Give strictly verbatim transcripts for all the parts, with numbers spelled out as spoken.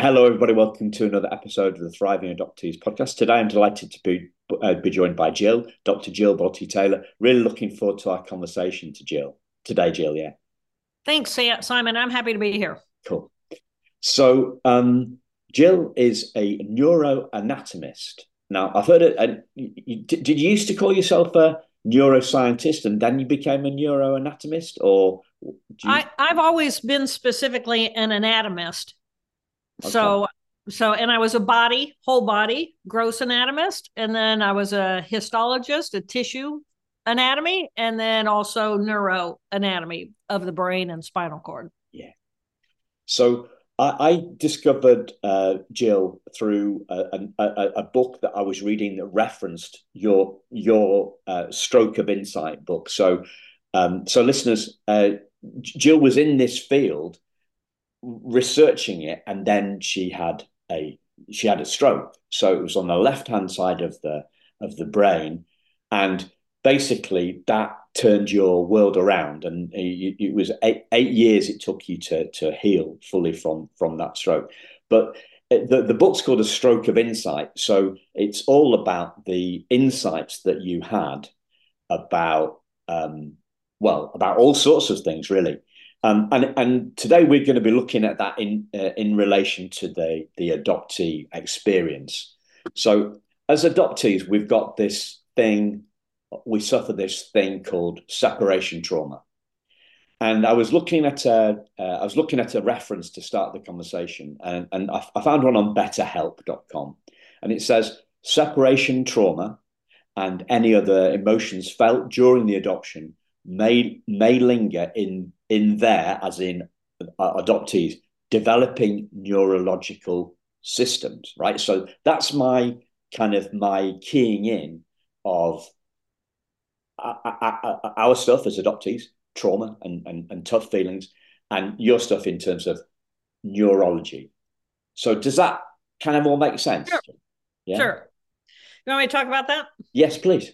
Hello, everybody. Welcome to another episode of the Thriving Adoptees podcast. Today, I'm delighted to be uh, be joined by Jill, Doctor Jill Bolte Taylor. Really looking forward to our conversation to Jill today, Jill. Yeah. Thanks, Simon. I'm happy to be here. Cool. So, um, Jill is a neuroanatomist. Now, I've heard it. Uh, you, did you used to call yourself a neuroscientist, and then you became a neuroanatomist, or? You... I, I've always been specifically an anatomist. Okay. So, so, and I was a body, whole body, gross anatomist. And then I was a histologist, a tissue anatomy, and then also neuroanatomy of the brain and spinal cord. Yeah. So I, I discovered uh, Jill through a, a, a book that I was reading that referenced your, your uh, Stroke of Insight book. So, um, so listeners, uh, Jill was in this field researching it, and then she had a she had a stroke. So it was on the left-hand side of the of the brain, and basically that turned your world around. And it, it was eight, eight years it took you to to heal fully from from that stroke. But the the book's called A Stroke of Insight, so it's all about the insights that you had about um well about all sorts of things, really. Um, and, and today we're going to be looking at that in uh, in relation to the, the adoptee experience. So as adoptees, we've got this thing, we suffer this thing called separation trauma. And I was looking at a, uh, I was looking at a reference to start the conversation, and, and I, I found one on better help dot com. And it says, separation trauma and any other emotions felt during the adoption may may linger in in there, as in uh, adoptees developing neurological systems, right? So that's my kind of my keying in of uh, uh, uh, our stuff as adoptees, trauma and, and and tough feelings, and your stuff in terms of neurology. So does that kind of all make sense? Sure. Yeah? Sure. You want me to talk about that? Yes, please.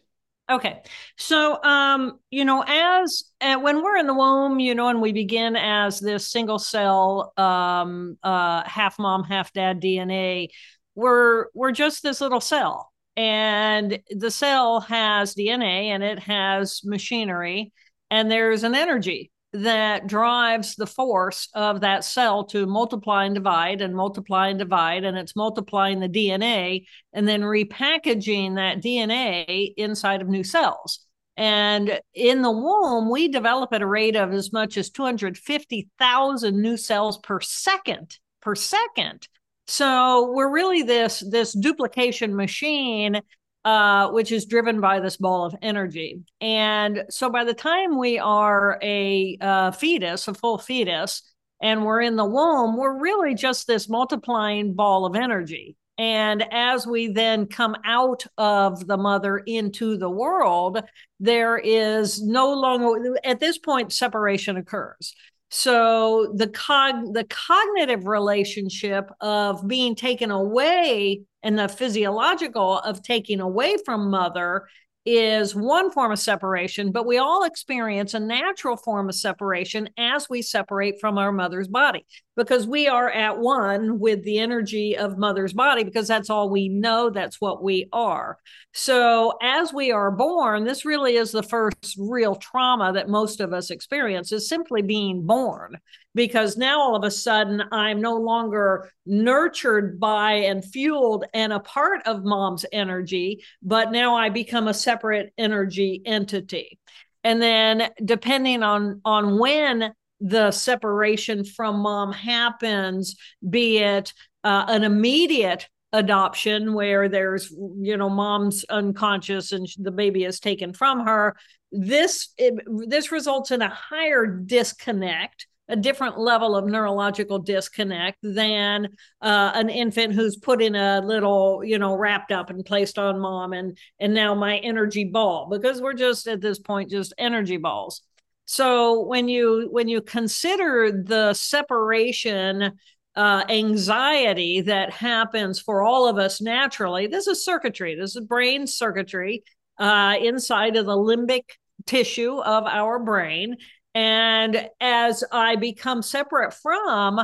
Okay. So, um, you know, as uh, when we're in the womb, you know, and we begin as this single cell, um, uh, half mom, half dad D N A, we're, we're just this little cell, and the cell has D N A and it has machinery, and there's an energy that drives the force of that cell to multiply and divide and multiply and divide. And it's multiplying the D N A and then repackaging that D N A inside of new cells. And in the womb, we develop at a rate of as much as two hundred fifty thousand new cells per second, per second. So we're really this, this duplication machine, Uh, which is driven by this ball of energy. And so by the time we are a uh, fetus, a full fetus, and we're in the womb, we're really just this multiplying ball of energy. And as we then come out of the mother into the world, there is no longer, at this point, separation occurs. So the cog, the cognitive relationship of being taken away and the physiological of taking away from mother is one form of separation, but we all experience a natural form of separation as we separate from our mother's body, because we are at one with the energy of mother's body, because that's all we know, that's what we are. So as we are born, this really is the first real trauma that most of us experience, is simply being born, because now all of a sudden I'm no longer nurtured by and fueled and a part of mom's energy, but now I become a separate energy entity. And then depending on, on when the separation from mom happens, be it uh, an immediate adoption where there's, you know, mom's unconscious and the baby is taken from her, this, it, this results in a higher disconnect, a different level of neurological disconnect than uh, an infant who's put in a little, you know, wrapped up and placed on mom and, and now my energy ball, because we're just at this point, just energy balls. So when you, when you consider the separation uh, anxiety that happens for all of us naturally, this is circuitry, this is brain circuitry uh, inside of the limbic tissue of our brain. And as I become separate from,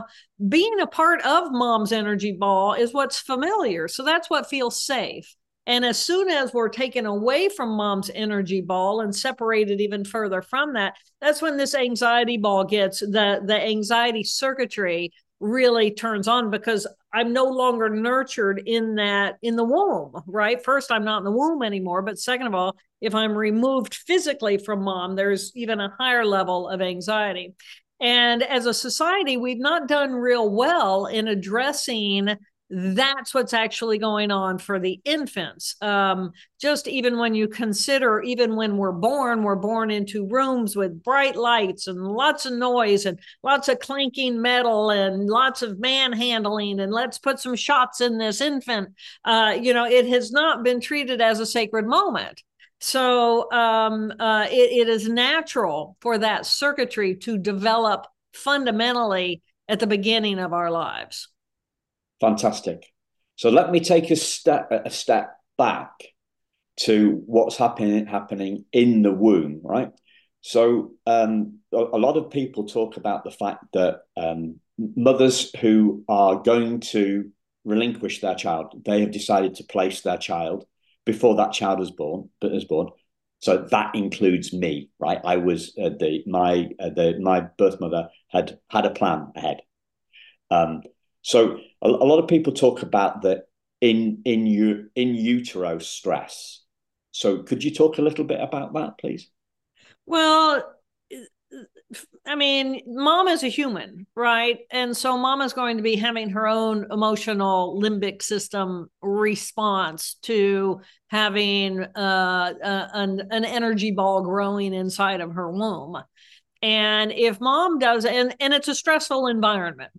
being a part of mom's energy ball is what's familiar. So that's what feels safe. And as soon as we're taken away from mom's energy ball and separated even further from that, that's when this anxiety ball gets, the, the anxiety circuitry really turns on, because I'm no longer nurtured in that, in the womb, right? First, I'm not in the womb anymore. But second of all, if I'm removed physically from mom, there's even a higher level of anxiety. And as a society, we've not done real well in addressing that's what's actually going on for the infants. Um, just even when you consider, even when we're born, we're born into rooms with bright lights and lots of noise and lots of clanking metal and lots of manhandling and let's put some shots in this infant. Uh, you know, it has not been treated as a sacred moment. So um, uh, it, it is natural for that circuitry to develop fundamentally at the beginning of our lives. Fantastic. So let me take a step a step back to what's happening happening in the womb, right? So um, a, a lot of people talk about the fact that um, mothers who are going to relinquish their child, they have decided to place their child before that child is born. But is born. So that includes me, right? I was uh, the my uh, the my birth mother had had a plan ahead. Um, So a, a lot of people talk about the in in your in utero stress. So could you talk a little bit about that, please? Well, I mean, mom is a human, right? And so mom is going to be having her own emotional limbic system response to having uh, a, an, an energy ball growing inside of her womb. And if mom does, and, and it's a stressful environment.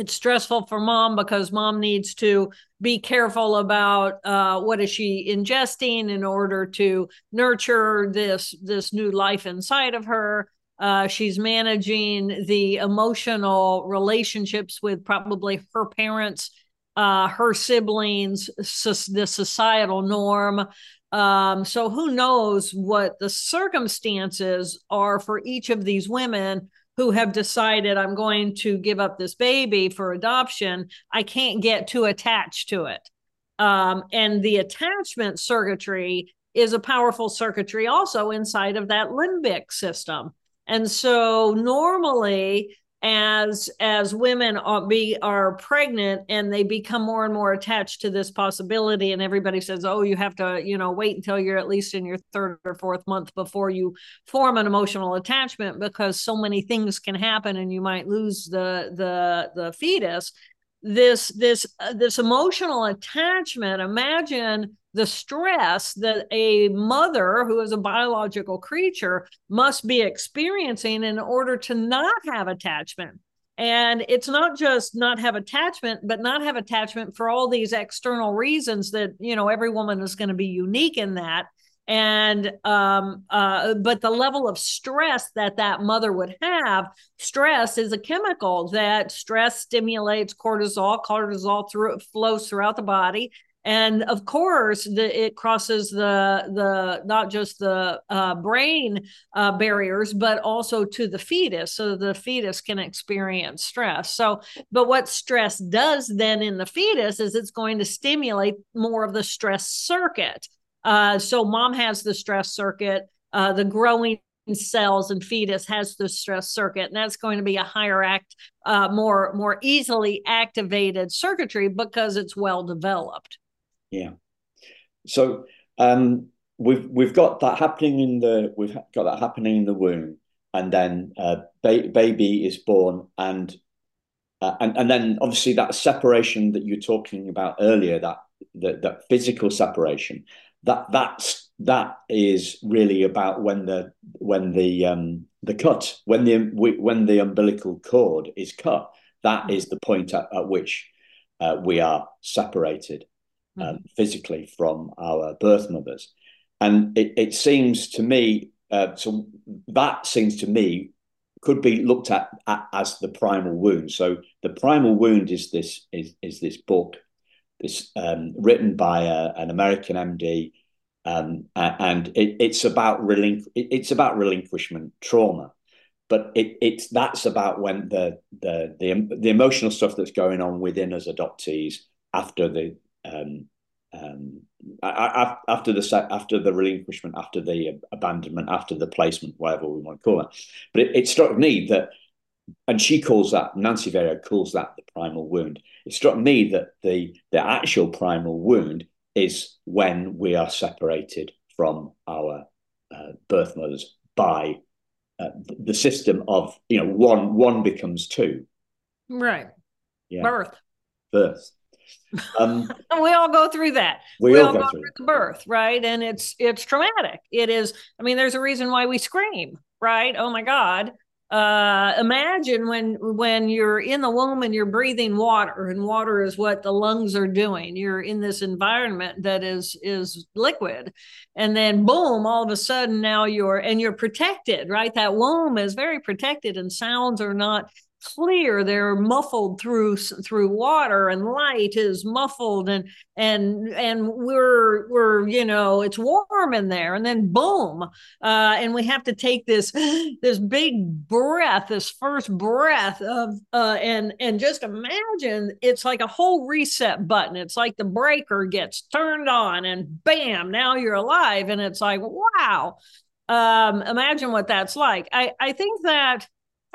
It's stressful for mom because mom needs to be careful about uh, what is she ingesting in order to nurture this, this new life inside of her. Uh, she's managing the emotional relationships with probably her parents, uh, her siblings, so- the societal norm. Um, so who knows what the circumstances are for each of these women who have decided, I'm going to give up this baby for adoption. I can't get too attached to it. Um, and the attachment circuitry is a powerful circuitry also inside of that limbic system. And so normally as, as women are, be, are pregnant and they become more and more attached to this possibility, and everybody says, oh, you have to, you know, wait until you're at least in your third or fourth month before you form an emotional attachment, because so many things can happen and you might lose the, the, the fetus. This, this, uh, this emotional attachment, imagine the stress that a mother who is a biological creature must be experiencing in order to not have attachment. And it's not just not have attachment, but not have attachment for all these external reasons that, you know, every woman is going to be unique in that. And, um, uh, but the level of stress that that mother would have, stress is a chemical that stress stimulates cortisol, cortisol through, flows throughout the body. And of course, the, it crosses the, the not just the uh, brain uh, barriers, but also to the fetus. So the fetus can experience stress. So, but what stress does then in the fetus is it's going to stimulate more of the stress circuit. Uh, so mom has the stress circuit, uh, the growing cells and fetus has the stress circuit, and that's going to be a higher act, uh, more, more easily activated circuitry because it's well developed. Yeah. So um, we've we've got that happening in the we've got that happening in the womb, and then uh, ba- baby is born, and uh, and and then obviously that separation that you're talking about earlier, that that, that physical separation, that that's that is really about when the when the um, the cut when the when the umbilical cord is cut. That is the point at, at which uh, we are separated. Um, physically from our birth mothers. And it, it seems to me, uh, so that seems to me could be looked at, at as the primal wound. So the primal wound is this is is this book, this um, written by a, an American M D, um, and it, it's about relinqu- it's about relinquishment trauma. But it, it's that's about when the, the the the emotional stuff that's going on within us adoptees after the um, um, after the after the relinquishment, after the abandonment, after the placement, whatever we want to call it. But it, it struck me that, and she calls that, Nancy Vera calls that the primal wound. It struck me that the the actual primal wound is when we are separated from our uh, birth mothers by Uh, the system of, you know, one one becomes two, right? Yeah. Birth, birth. Um, we all go through that. We, we all go, go through, through the birth, right? And it's it's traumatic. It is. I mean, there's a reason why we scream, right? Oh my God! Uh, imagine when when you're in the womb and you're breathing water, and water is what the lungs are doing. You're in this environment that is is liquid, and then boom, all of a sudden now you're and you're protected, right? That womb is very protected, and sounds are not clear. They're muffled through through water, and light is muffled, and and and we're we're you know, it's warm in there, and then boom, uh and we have to take this this big breath, this first breath of uh and and just imagine it's like a whole reset button. It's like the breaker gets turned on and bam, now you're alive. And it's like, wow, um imagine what that's like. I I think that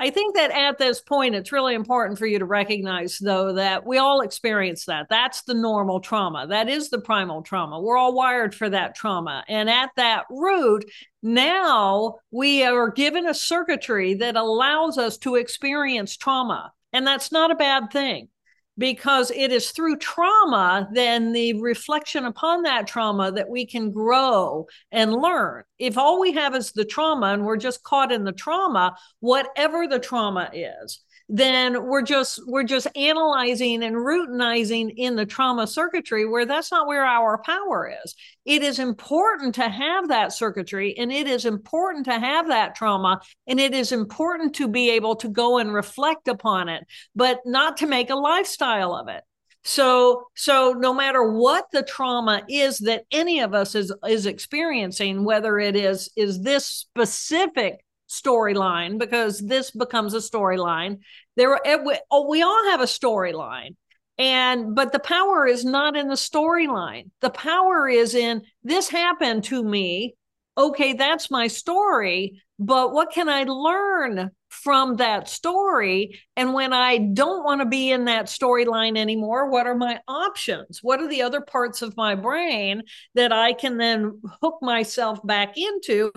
I think that at this point, it's really important for you to recognize, though, that we all experience that. That's the normal trauma. That is the primal trauma. We're all wired for that trauma. And at that root, now we are given a circuitry that allows us to experience trauma. And that's not a bad thing, because it is through trauma, then the reflection upon that trauma, that we can grow and learn. If all we have is the trauma and we're just caught in the trauma, whatever the trauma is, then we're just we're just analyzing and routinizing in the trauma circuitry, where that's not where our power is. It is important to have that circuitry, and it is important to have that trauma, and it is important to be able to go and reflect upon it, but not to make a lifestyle of it. So, so no matter what the trauma is that any of us is is experiencing, whether it is is this specific storyline, because this becomes a storyline. There, we, we all have a storyline, and but the power is not in the storyline. The power is in, this happened to me. Okay, that's my story, but what can I learn from that story? And when I don't want to be in that storyline anymore, what are my options? What are the other parts of my brain that I can then hook myself back into,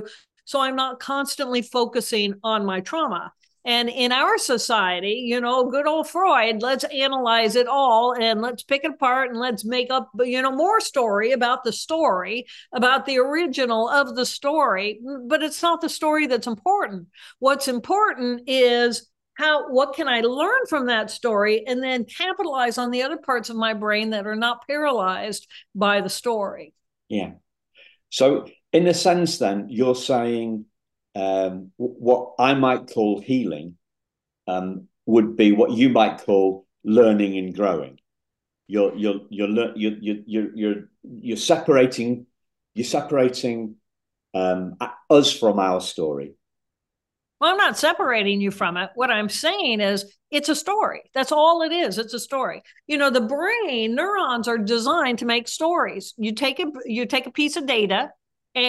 so I'm not constantly focusing on my trauma? And in our society, you know, good old Freud, let's analyze it all and let's pick it apart and let's make up, you know, more story about the story, about the original of the story. But it's not the story that's important. What's important is how, what can I learn from that story, and then capitalize on the other parts of my brain that are not paralyzed by the story. Yeah. So, in a sense, then, you're saying um, what I might call healing um, would be what you might call learning and growing. You're you're you're you're you're you're you're, you're separating you're separating um, us from our story. Well, I'm not separating you from it. What I'm saying is, it's a story. That's all it is. It's a story. You know, the brain neurons are designed to make stories. You take a you take a piece of data,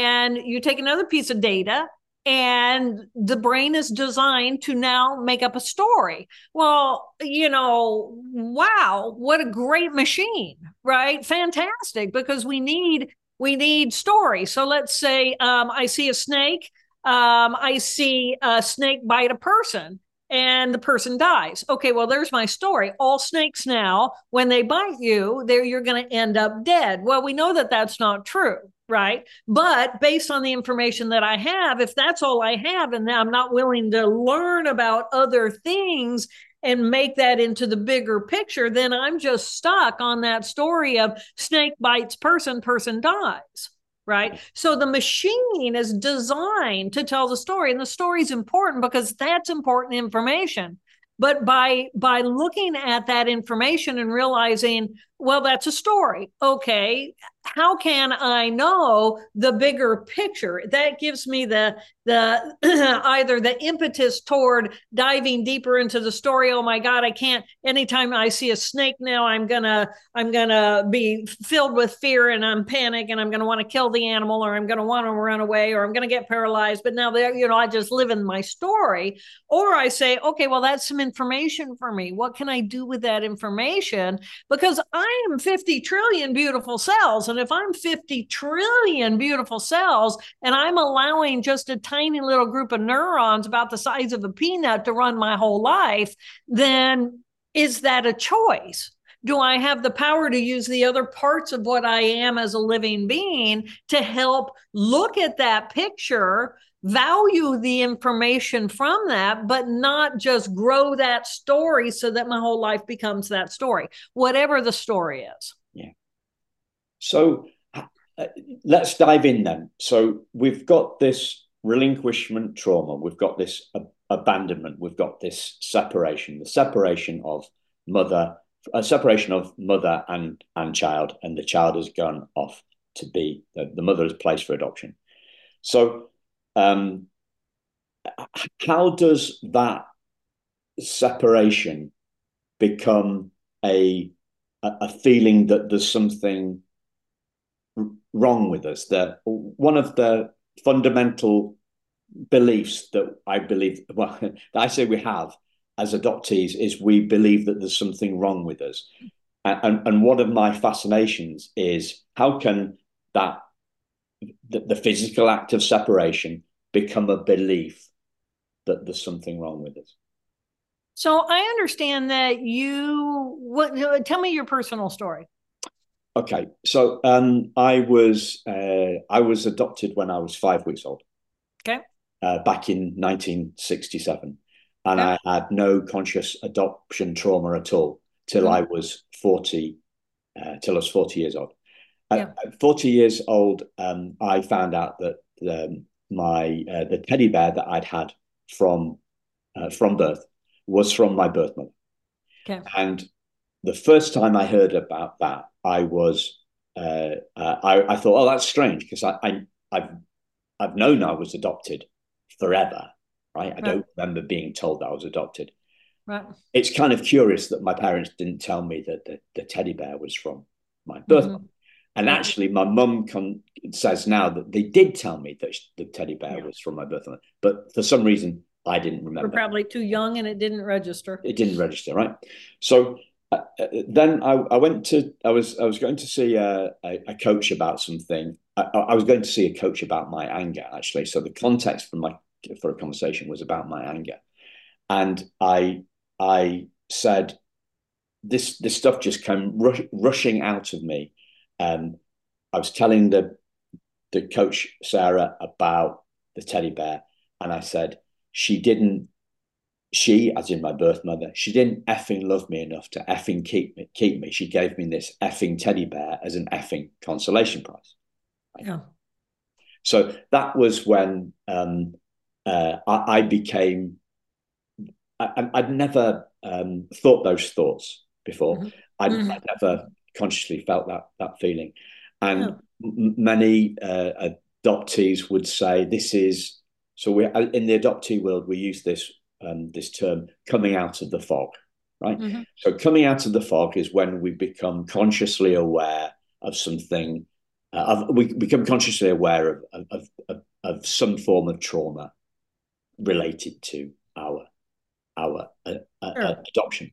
and you take another piece of data, and the brain is designed to now make up a story. Well, you know, wow, what a great machine, right? Fantastic, because we need we need stories. So let's say um, I see a snake. Um, I see a snake bite a person, and the person dies. Okay, well, there's my story. All snakes now, when they bite you, there you're going to end up dead. Well, we know that that's not true, right? But based on the information that I have, if that's all I have, and I'm not willing to learn about other things and make that into the bigger picture, then I'm just stuck on that story of snake bites person, person dies. Right. So the machine is designed to tell the story, and the story is important because that's important information. But by by looking at that information and realizing, well, that's a story. Okay, how can I know the bigger picture? That gives me the the either the impetus toward diving deeper into the story. Oh my God, I can't. Anytime I see a snake now, I'm gonna I'm gonna be filled with fear and I'm panic and I'm gonna want to kill the animal, or I'm gonna want to run away, or I'm gonna get paralyzed. But now they, you know, I just live in my story. Or I say, okay, well, that's some information for me. What can I do with that information? Because I am fifty trillion beautiful cells, and if If I'm fifty trillion beautiful cells and I'm allowing just a tiny little group of neurons about the size of a peanut to run my whole life, then is that a choice? Do I have the power to use the other parts of what I am as a living being to help look at that picture, value the information from that, but not just grow that story so that my whole life becomes that story, whatever the story is? Yeah. So uh, let's dive in then. So we've got this relinquishment trauma. We've got this ab- abandonment. We've got this separation, the separation of mother, a uh, separation of mother and, and child, and the child has gone off to be, the, the mother is placed for adoption. So um, how does that separation become a, a, a feeling that there's something wrong with us? That one of the fundamental beliefs that I believe, well, that I say we have as adoptees, is we believe that there's something wrong with us. And, and one of my fascinations is how can that the, the physical act of separation become a belief that there's something wrong with us? So I understand that you, what, tell me your personal story. Okay, so um, I was uh, I was adopted when I was five weeks old. Okay, uh, back in nineteen sixty-seven, and okay. I had no conscious adoption trauma at all till mm-hmm. I was forty. Uh, till I was forty years old. Yeah. At forty years old, um, I found out that um, my uh, the teddy bear that I'd had from uh, from birth was from my birth mother. Okay, and the first time I heard about that, I was, uh, uh, I, I thought, oh, that's strange, because I, I, I've, I've known I was adopted forever, right? I right. don't remember being told that I was adopted. Right. It's kind of curious that my parents didn't tell me that the, the teddy bear was from my birth mm-hmm. mum. And actually, my mum con- says now that they did tell me that the teddy bear yeah. was from my birth mum, but for some reason, I didn't remember. We're probably too young, and it didn't register. It didn't register, right? So. Uh, then I, I went to I was I was going to see a, a, a coach about something. I, I was going to see a coach about my anger, actually. So the context for my for a conversation was about my anger, and I I said this this stuff just came rush, rushing out of me. Um, I was telling the the coach Sarah about the teddy bear, and I said she didn't. She, as in my birth mother, she didn't effing love me enough to effing keep me. Keep me. She gave me this effing teddy bear as an effing consolation prize. Right? Yeah. So that was when um, uh, I, I became. I, I'd never um, thought those thoughts before. Mm-hmm. I'd, mm-hmm. I'd never consciously felt that that feeling, and yeah. m- many uh, adoptees would say this is. So we in the adoptee world, we use this. Um, this term, coming out of the fog, right? Mm-hmm. So coming out of the fog is when we become consciously aware of something. Uh, of, we become consciously aware of, of of of some form of trauma related to our our uh, uh, sure. adoption.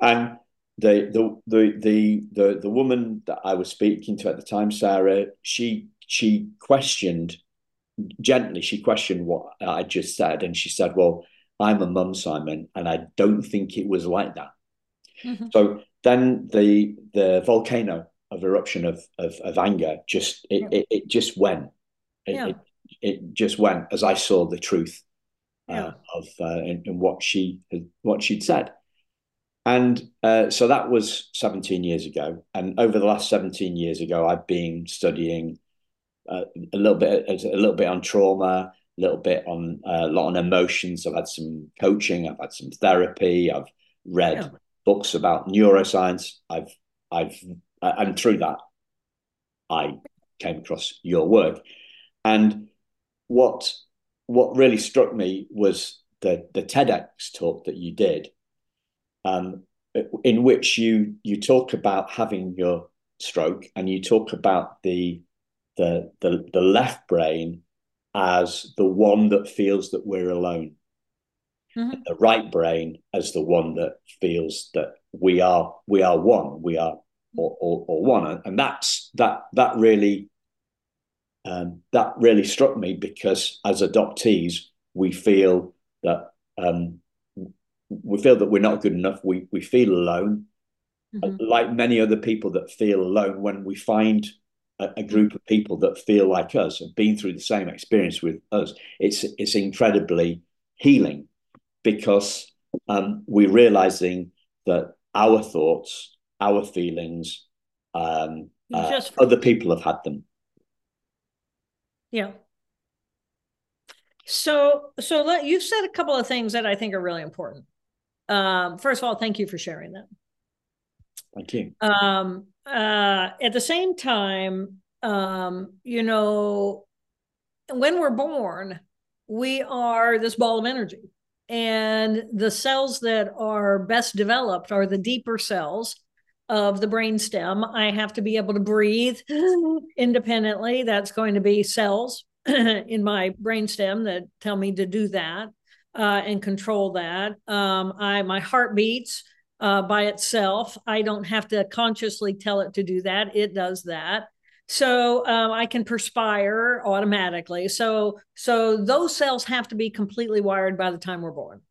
And the the, the the the the woman that I was speaking to at the time, Sarah, she she questioned gently. She questioned what I just said, and she said, "Well, I'm a mum, Simon, and I don't think it was like that." Mm-hmm. So then the the volcano of eruption of of, of anger just it, yeah. it, it just went, it, yeah. it it just went as I saw the truth uh, yeah. of uh, in, in what she what she'd said, and uh, so that was seventeen years ago, and over the last seventeen years ago, I've been studying uh, a little bit a little bit on trauma. Little bit on uh, a lot on emotions. I've had some coaching. I've had some therapy. I've read yeah. books about neuroscience. I've I've uh, and through that, I came across your work. And what what really struck me was the the TEDx talk that you did, um, in which you you talk about having your stroke, and you talk about the the the, the left brain as the one that feels that we're alone, mm-hmm. and the right brain as the one that feels that we are we are one, we are or or, or one, and that's that that really. Um, that really struck me, because as adoptees, we feel that um, we feel that we're not good enough. We we feel alone, mm-hmm. like many other people that feel alone. When we find a, a group of people that feel like us and been through the same experience with us, it's it's incredibly healing, because um, we're realizing that our thoughts, our feelings, um, uh, Just for- other people have had them. Yeah. So, so let, you've said a couple of things that I think are really important. Um, first of all, thank you for sharing that. Thank you. Um, uh, at the same time, um, you know, when we're born, we are this ball of energy, and the cells that are best developed are the deeper cells of the brainstem. I have to be able to breathe independently. That's going to be cells in my brainstem that tell me to do that uh, and control that. Um, I my heart beats uh, by itself. I don't have to consciously tell it to do that. It does that. So um, I can perspire automatically. So so those cells have to be completely wired by the time we're born.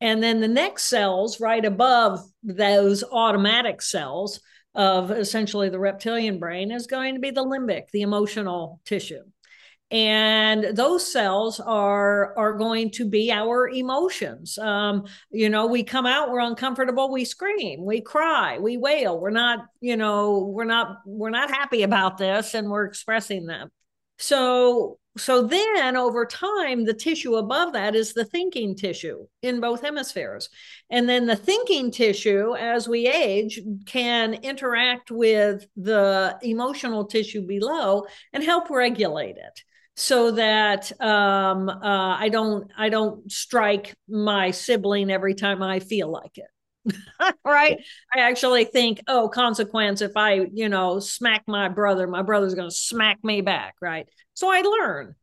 And then the next cells right above those automatic cells of essentially the reptilian brain is going to be the limbic, the emotional tissue. And those cells are, are going to be our emotions. Um, you know, we come out, we're uncomfortable, we scream, we cry, we wail. We're not, you know, we're not, we're not happy about this, and we're expressing them. So So then over time, the tissue above that is the thinking tissue in both hemispheres. And then the thinking tissue, as we age, can interact with the emotional tissue below and help regulate it, so that um, uh, I don't I don't strike my sibling every time I feel like it. Right? I actually think, oh, consequence, if I, you know, smack my brother, my brother's going to smack me back. Right. So I learn.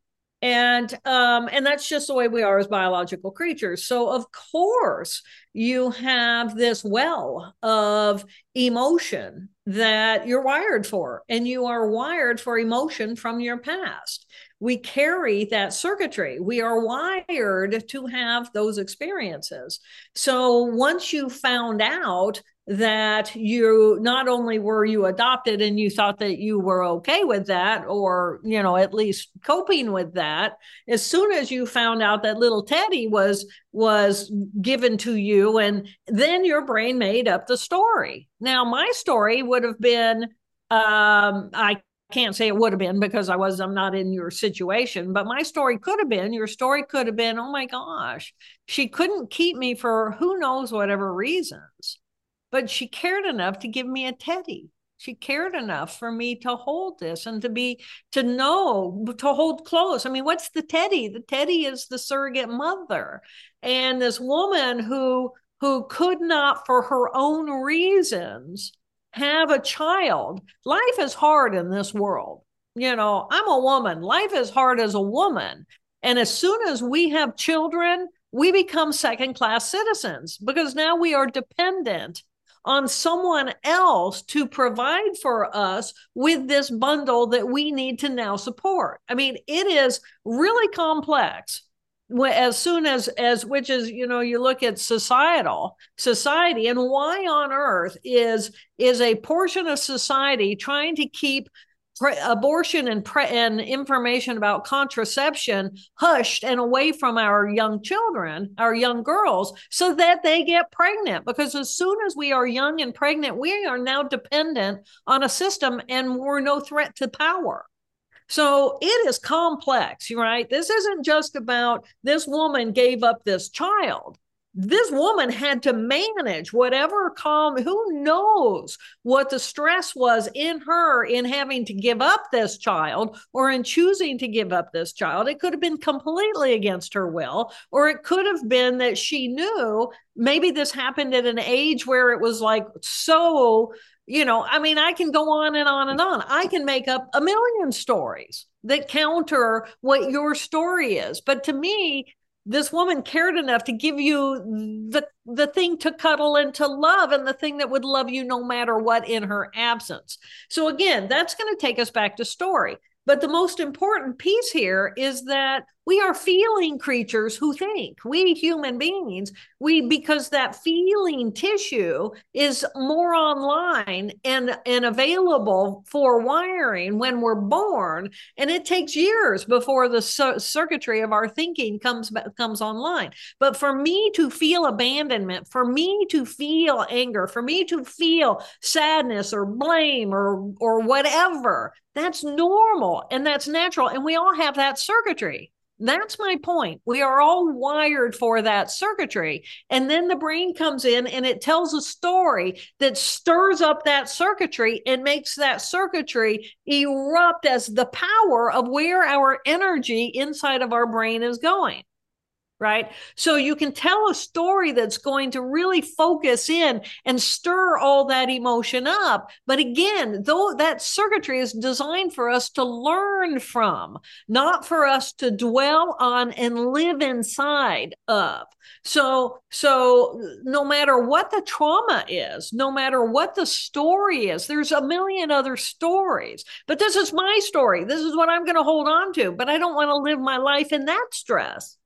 And, um, and that's just the way we are as biological creatures. So of course you have this well of emotion that you're wired for, and you are wired for emotion from your past. We carry that circuitry. We are wired to have those experiences. So once you found out that you not only were you adopted and you thought that you were okay with that, or, you know, at least coping with that, as soon as you found out that little Teddy was was given to you, and then your brain made up the story. Now, my story would have been, um, I can't say it would have been, because I was, I'm not in your situation, but my story could have been, your story could have been, oh my gosh, she couldn't keep me for who knows whatever reasons, but she cared enough to give me a teddy. She cared enough for me to hold this and to be, to know, to hold close. I mean, what's the teddy? The teddy is the surrogate mother. And this woman who, who could not, for her own reasons, have a child. Life is hard in this world. You know, I'm a woman. Life is hard as a woman. And as soon as we have children, we become second-class citizens, because now we are dependent on someone else to provide for us with this bundle that we need to now support. I mean, it is really complex. As soon as, as, which is, you know, you look at societal society, and why on earth is, is a portion of society trying to keep pre- abortion and pre- and information about contraception hushed and away from our young children, our young girls, so that they get pregnant? Because as soon as we are young and pregnant, we are now dependent on a system, and we're no threat to power. So it is complex, right? This isn't just about this woman gave up this child. This woman had to manage whatever calm, who knows what the stress was in her in having to give up this child or in choosing to give up this child. It could have been completely against her will, or it could have been that she knew maybe this happened at an age where it was like, so, you know, I mean, I can go on and on and on. I can make up a million stories that counter what your story is. But to me, this woman cared enough to give you the, the thing to cuddle and to love, and the thing that would love you no matter what in her absence. So again, that's going to take us back to story. But the most important piece here is that we are feeling creatures who think. We human beings, we because that feeling tissue is more online and, and available for wiring when we're born. And it takes years before the so- circuitry of our thinking comes, comes online. But for me to feel abandonment, for me to feel anger, for me to feel sadness or blame or, or whatever, that's normal and that's natural. And we all have that circuitry. That's my point. We are all wired for that circuitry. And then the brain comes in and it tells a story that stirs up that circuitry and makes that circuitry erupt as the power of where our energy inside of our brain is going. Right? So you can tell a story that's going to really focus in and stir all that emotion up. But again, though, that circuitry is designed for us to learn from, not for us to dwell on and live inside of. So, so no matter what the trauma is, no matter what the story is, there's a million other stories, but this is my story. This is what I'm going to hold on to, but I don't want to live my life in that stress.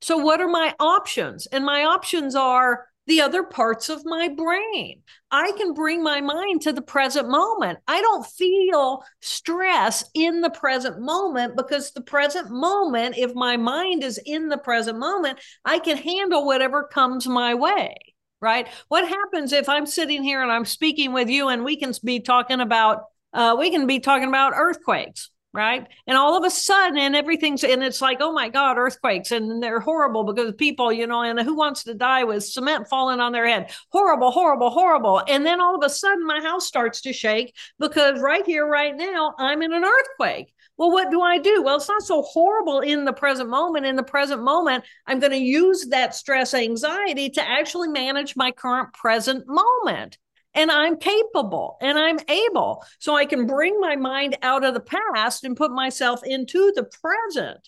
So what are my options? And my options are the other parts of my brain. I can bring my mind to the present moment. I don't feel stress in the present moment because the present moment, if my mind is in the present moment, I can handle whatever comes my way, right? What happens if I'm sitting here and I'm speaking with you and we can be talking about, uh, we can be talking about earthquakes? Right. And all of a sudden, and everything's, and it's like, oh my God, earthquakes, and they're horrible because people, you know, and who wants to die with cement falling on their head? Horrible, horrible, horrible. And then all of a sudden my house starts to shake because right here, right now, I'm in an earthquake. Well, what do I do? Well, it's not so horrible in the present moment. In the present moment, I'm going to use that stress anxiety to actually manage my current present moment. And I'm capable and I'm able. So I can bring my mind out of the past and put myself into the present.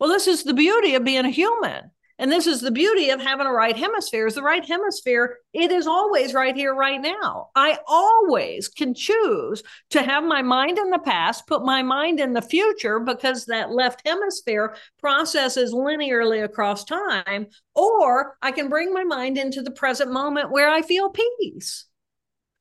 Well, this is the beauty of being a human. And this is the beauty of having a right hemisphere. Is the right hemisphere, it is always right here, right now. I always can choose to have my mind in the past, put my mind in the future, because that left hemisphere processes linearly across time. Or I can bring my mind into the present moment where I feel peace.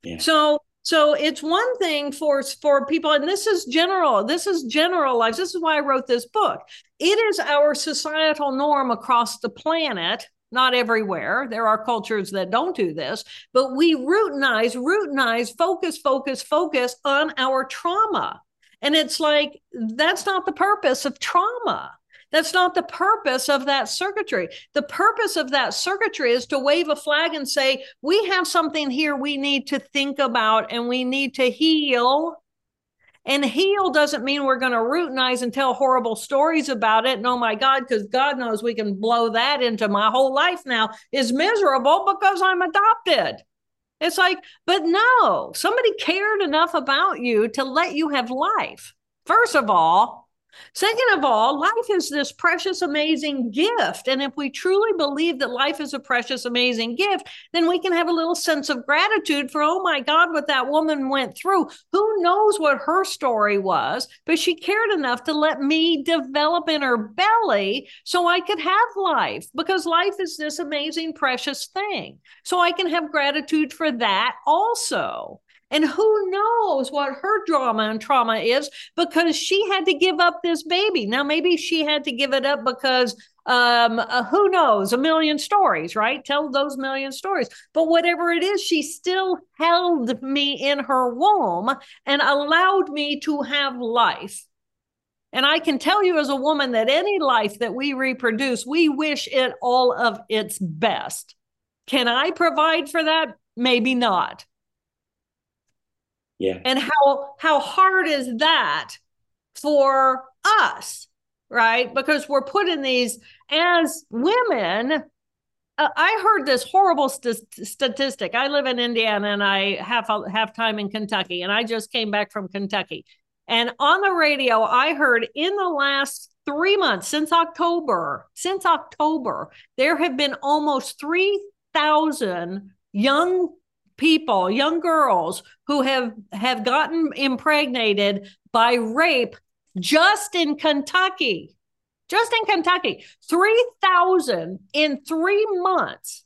Yeah. So, so it's one thing for, for people, and this is general, this is generalized. This is why I wrote this book. It is our societal norm across the planet. Not everywhere. There are cultures that don't do this, but we routinize, routinize, focus, focus, focus on our trauma. And it's like, that's not the purpose of trauma. That's not the purpose of that circuitry. The purpose of that circuitry is to wave a flag and say, we have something here we need to think about and we need to heal. And heal doesn't mean we're going to routinize and tell horrible stories about it. And oh my God, because God knows we can blow that into my whole life now is miserable because I'm adopted. It's like, but no, somebody cared enough about you to let you have life. First of all, Second of all, life is this precious, amazing gift. And if we truly believe that life is a precious, amazing gift, then we can have a little sense of gratitude for, oh my God, what that woman went through. Who knows what her story was, but she cared enough to let me develop in her belly so I could have life, because life is this amazing, precious thing. So I can have gratitude for that also. And who knows what her drama and trauma is, because she had to give up this baby. Now, maybe she had to give it up because um, uh, who knows, a million stories, right? Tell those million stories. But whatever it is, she still held me in her womb and allowed me to have life. And I can tell you as a woman that any life that we reproduce, we wish it all of its best. Can I provide for that? Maybe not. Yeah. And how, how hard is that for us, right? Because we're put in these, as women, uh, I heard this horrible st- statistic. I live in Indiana and I have, have time in Kentucky, and I just came back from Kentucky. And on the radio, I heard in the last three months, since October, since October, there have been almost three thousand young people, young girls who have, have gotten impregnated by rape just in Kentucky, just in Kentucky, three thousand in three months.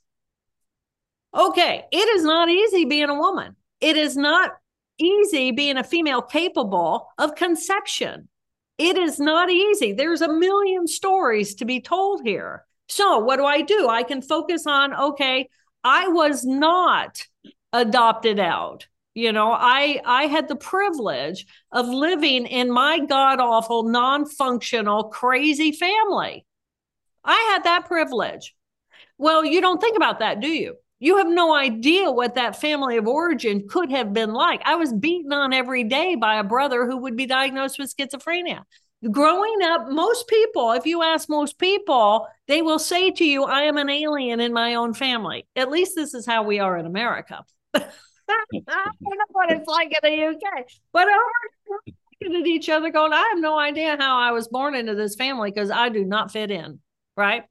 Okay. It is not easy being a woman. It is not easy being a female capable of conception. It is not easy. There's a million stories to be told here. So what do I do? I can focus on, okay, I was not adopted out. You know, I, I had the privilege of living in my god-awful, non-functional, crazy family. I had that privilege. Well, you don't think about that, do you? You have no idea what that family of origin could have been like. I was beaten on every day by a brother who would be diagnosed with schizophrenia. Growing up, most people, if you ask most people, they will say to you, I am an alien in my own family. At least this is how we are in America. I don't know what it's like in the U K, but we're looking at each other going, I have no idea how I was born into this family because I do not fit in, right?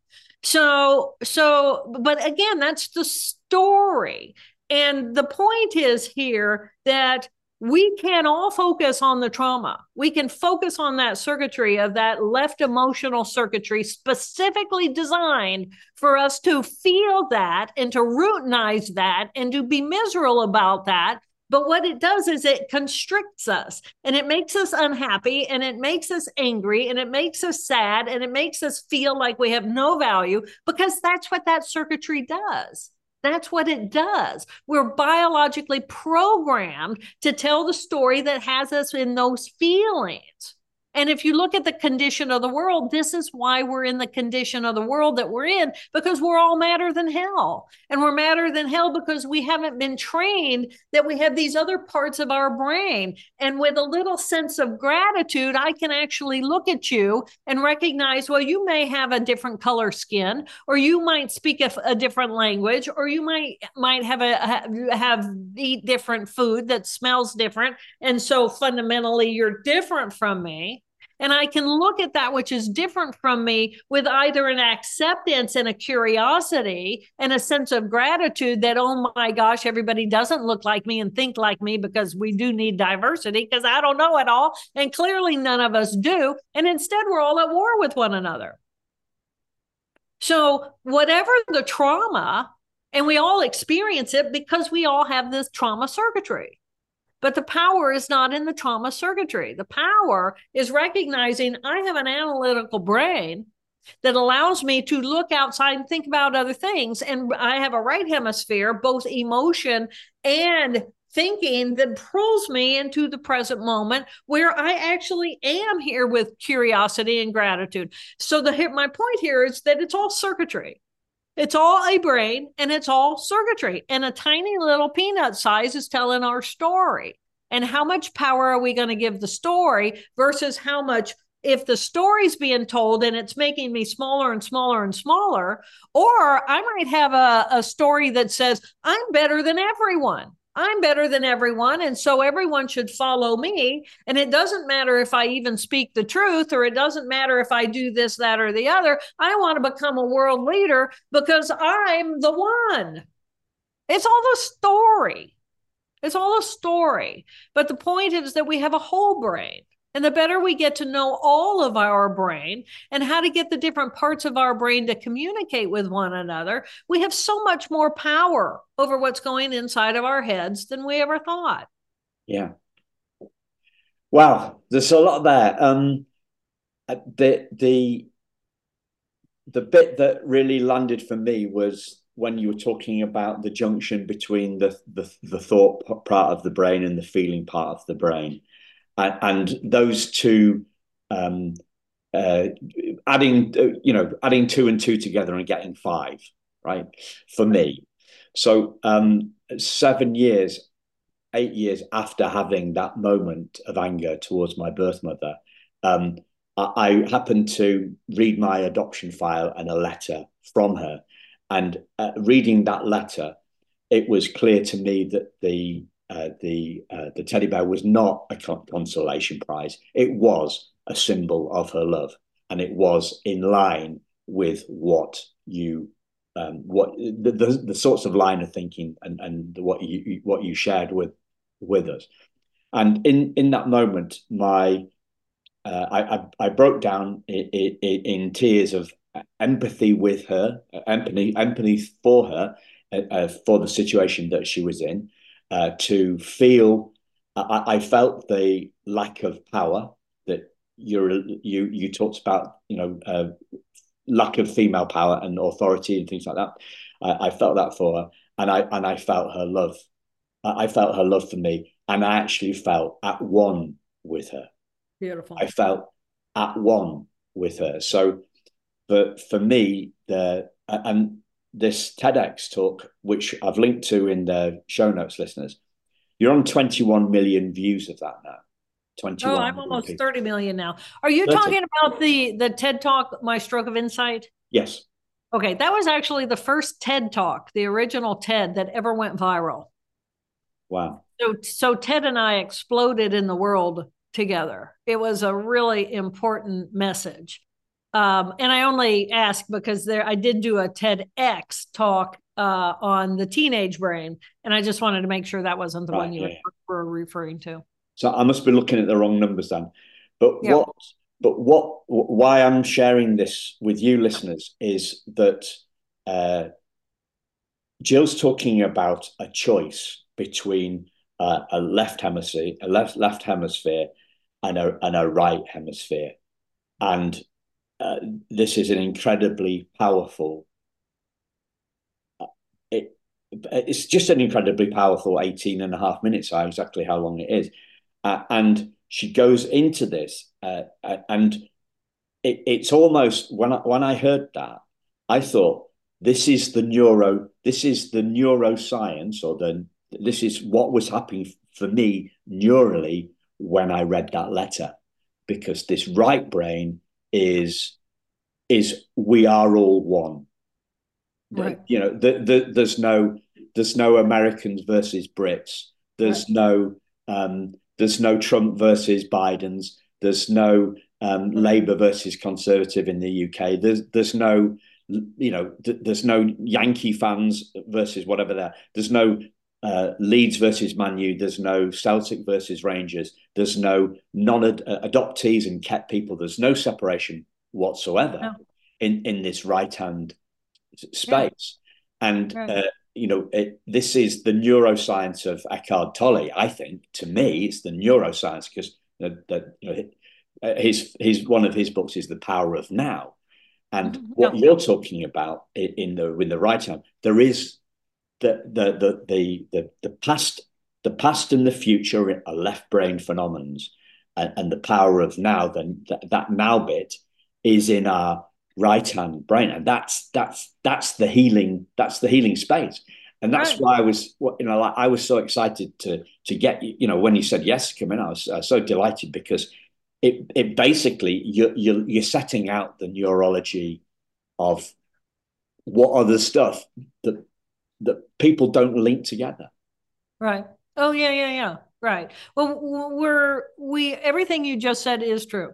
So, so, but again, that's the story. And the point is here that we can all focus on the trauma. We can focus on that circuitry of that left emotional circuitry specifically designed for us to feel that and to routinize that and to be miserable about that. But what it does is it constricts us and it makes us unhappy and it makes us angry and it makes us sad and it makes us feel like we have no value, because that's what that circuitry does. That's what it does. We're biologically programmed to tell the story that has us in those feelings. And if you look at the condition of the world, this is why we're in the condition of the world that we're in, because we're all madder than hell. And we're madder than hell because we haven't been trained that we have these other parts of our brain. And with a little sense of gratitude, I can actually look at you and recognize, well, you may have a different color skin, or you might speak a, a different language, or you might might have a have, have eat different food that smells different. And so fundamentally, you're different from me. And I can look at that which is different from me with either an acceptance and a curiosity and a sense of gratitude that, oh my gosh, everybody doesn't look like me and think like me, because we do need diversity, because I don't know it all. And clearly none of us do. And instead we're all at war with one another. So whatever the trauma, and we all experience it because we all have this trauma circuitry. But the power is not in the trauma circuitry. The power is recognizing I have an analytical brain that allows me to look outside and think about other things. And I have a right hemisphere, both emotion and thinking, that pulls me into the present moment where I actually am here with curiosity and gratitude. So the my point here is that it's all circuitry. It's all a brain and it's all circuitry, and a tiny little peanut size is telling our story. And how much power are we going to give the story versus how much, if the story's being told and it's making me smaller and smaller and smaller, or I might have a, a story that says, I'm better than everyone. I'm better than everyone. And so everyone should follow me. And it doesn't matter if I even speak the truth, or it doesn't matter if I do this, that, or the other. I want to become a world leader because I'm the one. It's all a story. It's all a story. But the point is that we have a whole brain. And the better we get to know all of our brain and how to get the different parts of our brain to communicate with one another, we have so much more power over what's going inside of our heads than we ever thought. Yeah. Wow. There's a lot there. Um, the, the, the bit that really landed for me was when you were talking about the junction between the, the, the thought part of the brain and the feeling part of the brain. And those two um, uh, adding, uh, you know, adding two and two together and getting five, right? For me. So um, seven years, eight years after having that moment of anger towards my birth mother, um, I, I happened to read my adoption file and a letter from her. And uh, reading that letter, it was clear to me that the uh, the uh, the teddy bear was not a con consolation prize. It was a symbol of her love, and it was in line with what you um, what the, the the sorts of line of thinking and and what you what you shared with with us. And in in that moment, my uh, I, I I broke down in, in, in tears of empathy with her, empathy empathy for her. Uh, for the situation that she was in, uh, to feel, I, I felt the lack of power that you're, you you talked about, you know, uh, lack of female power and authority and things like that. I, I felt that for her, and I and I felt her love. I, I felt her love for me, and I actually felt at one with her. Beautiful. I felt at one with her. So, but for me, the and. This TEDx talk, which I've linked to in the show notes, listeners, you're on twenty-one million views of that now. twenty-one. Oh, I'm almost people. thirty million now. Are you thirty. Talking about the, the TED Talk, My Stroke of Insight? Yes. Okay. That was actually the first TED Talk, the original TED that ever went viral. Wow. So, so TED and I exploded in the world together. It was a really important message. Um, and I only ask because there, I did do a TEDx talk uh, on the teenage brain, and I just wanted to make sure that wasn't the right, one you yeah. were referring to. So I must be looking at the wrong numbers then. But yeah. what? But what? Why I'm sharing this with you, listeners, is that uh, Jill's talking about a choice between uh, a left hemisphere, a left left hemisphere, and a and a right hemisphere, and Uh, this is an incredibly powerful, uh, it, it's just an incredibly powerful eighteen and a half minutes, I exactly how long it is. Uh, and she goes into this uh, and it, it's almost, when I, when I heard that, I thought, this is the neuro, this is the neuroscience, or the, this is what was happening for me neurally when I read that letter, because this right brain is is we are all one, right? You know, the, the, there's no there's no Americans versus Brits, there's right. no um there's no Trump versus Biden's, there's no um right. Labour versus Conservative in the U K, there's there's no, you know, th there's no Yankee fans versus whatever, there there's no Uh, Leeds versus Man U, there's no Celtic versus Rangers, there's no non-adoptees and kept people, there's no separation whatsoever no. in, in this right-hand space. Yeah. And, right. uh, you know, it, this is the neuroscience of Eckhart Tolle, I think. To me, it's the neuroscience, because the, the, you know, his, his, one of his books is The Power of Now. And mm-hmm. what no. you're talking about in the, in the right hand, there is... The, the the the the past the past and the future are left brain phenomenons, and, and the power of now, then th that now bit is in our right hand brain, and that's that's that's the healing that's the healing space, and that's right. why I was, you know, like, I was so excited to to get, you know, when you said yes to come in, I was, I was so delighted, because it it basically you're, you're you're setting out the neurology of what other stuff that that people don't link together. Right. Oh yeah, yeah, yeah. Right. Well, we're, we, everything you just said is true.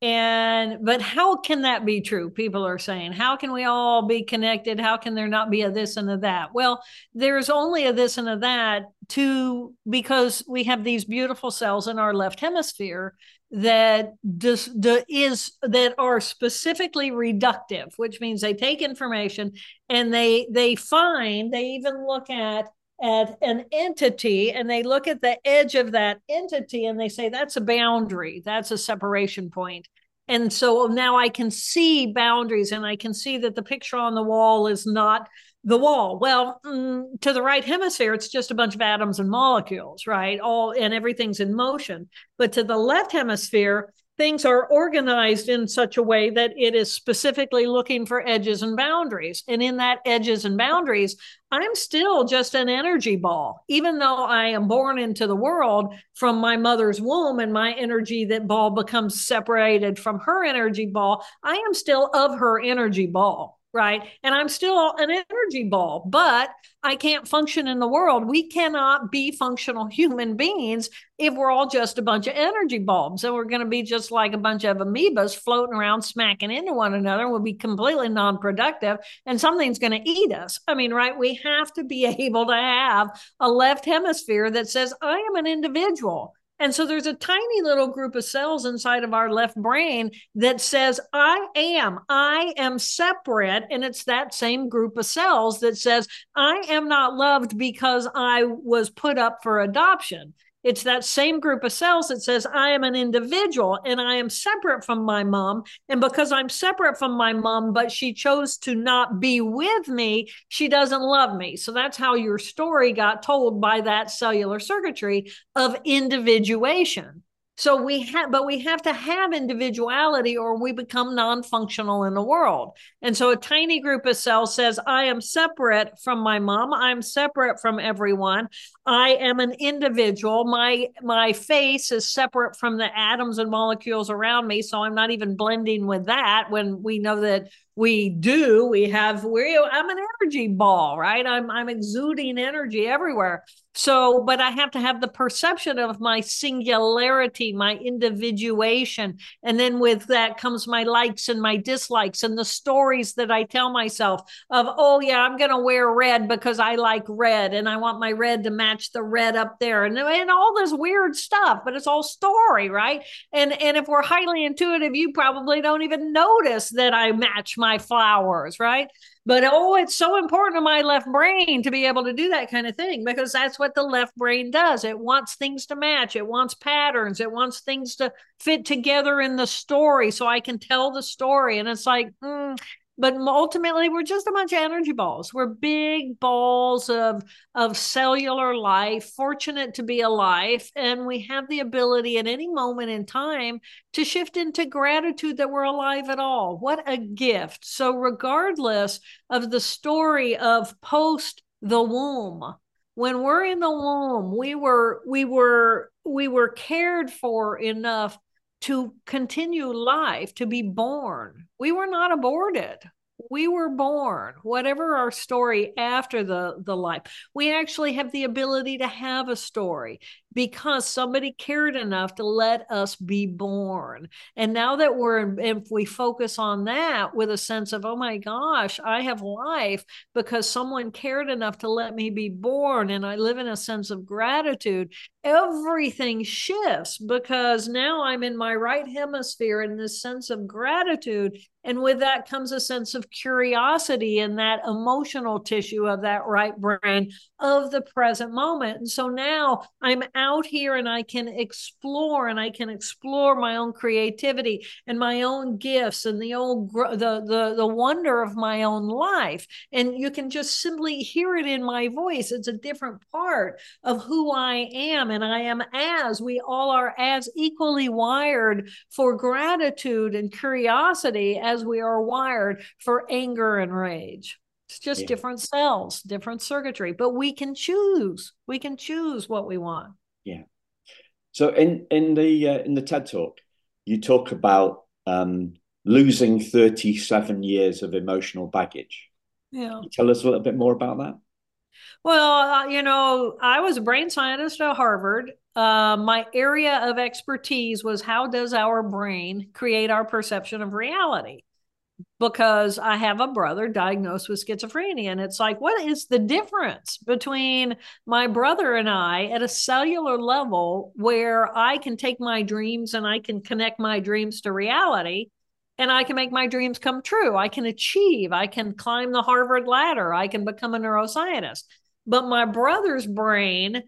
And, but how can that be true? People are saying, how can we all be connected? How can there not be a this and a that? Well, there's only a this and a that to, because we have these beautiful cells in our left hemisphere that dis, de, is, that are specifically reductive, which means they take information and they, they find, they even look at, at an entity, and they look at the edge of that entity and they say, that's a boundary, that's a separation point. And so now I can see boundaries, and I can see that the picture on the wall is not the wall. Well, mm, to the right hemisphere, it's just a bunch of atoms and molecules, right? All, and everything's in motion. But to the left hemisphere, things are organized in such a way that it is specifically looking for edges and boundaries. And in that edges and boundaries, I'm still just an energy ball, even though I am born into the world from my mother's womb and my energy that ball becomes separated from her energy ball. I am still of her energy ball, right? And I'm still an energy ball, but I can't function in the world. We cannot be functional human beings if we're all just a bunch of energy bulbs, and we're going to be just like a bunch of amoebas floating around, smacking into one another. We'll be completely non-productive, and something's going to eat us. I mean, right? We have to be able to have a left hemisphere that says, I am an individual. And so there's a tiny little group of cells inside of our left brain that says, I am, I am separate. And it's that same group of cells that says, I am not loved because I was put up for adoption. It's that same group of cells that says, I am an individual and I am separate from my mom. And because I'm separate from my mom, but she chose to not be with me, she doesn't love me. So that's how your story got told by that cellular circuitry of individuation. So we have, but we have to have individuality or we become non-functional in the world. And so a tiny group of cells says, I am separate from my mom. I'm separate from everyone. I am an individual. My, my face is separate from the atoms and molecules around me. So I'm not even blending with that when we know that we do, we have, we're, I'm an energy ball, right? I'm, I'm exuding energy everywhere. So, but I have to have the perception of my singularity, my individuation. And then with that comes my likes and my dislikes and the stories that I tell myself of, oh yeah, I'm going to wear red because I like red and I want my red to match the red up there and, and all this weird stuff, but it's all story, right? And, and if we're highly intuitive, you probably don't even notice that I match my my flowers, right? But oh, it's so important to my left brain to be able to do that kind of thing, because that's what the left brain does. It wants things to match. It wants patterns. It wants things to fit together in the story so I can tell the story. And it's like, hmm. But ultimately, we're just a bunch of energy balls. We're big balls of, of cellular life, fortunate to be alive. And we have the ability at any moment in time to shift into gratitude that we're alive at all. What a gift. So regardless of the story of post the womb, when we're in the womb, we were, we were, we were cared for enough to continue life, to be born. We were not aborted. We were born, whatever our story after the, the life. We actually have the ability to have a story because somebody cared enough to let us be born. And now that we're, if we focus on that with a sense of, oh my gosh, I have life because someone cared enough to let me be born and I live in a sense of gratitude, everything shifts because now I'm in my right hemisphere in this sense of gratitude. And with that comes a sense of curiosity and that emotional tissue of that right brain of the present moment. And so now I'm out here and I can explore and I can explore my own creativity and my own gifts and the old gr- the, the, the wonder of my own life. And you can just simply hear it in my voice. It's a different part of who I am. And I am as, we all are as equally wired for gratitude and curiosity as we are wired for anger and rage. It's just yeah. different cells, different circuitry, but we can choose. We can choose what we want. Yeah. So in in the uh, in the TED Talk, you talk about um, losing thirty-seven years of emotional baggage. Yeah. Can you tell us a little bit more about that? Well, uh, you know, I was a brain scientist at Harvard. Uh, my area of expertise was how does our brain create our perception of reality? Because I have a brother diagnosed with schizophrenia. And it's like, what is the difference between my brother and I at a cellular level where I can take my dreams and I can connect my dreams to reality and I can make my dreams come true. I can achieve, I can climb the Harvard ladder. I can become a neuroscientist, but my brother's brain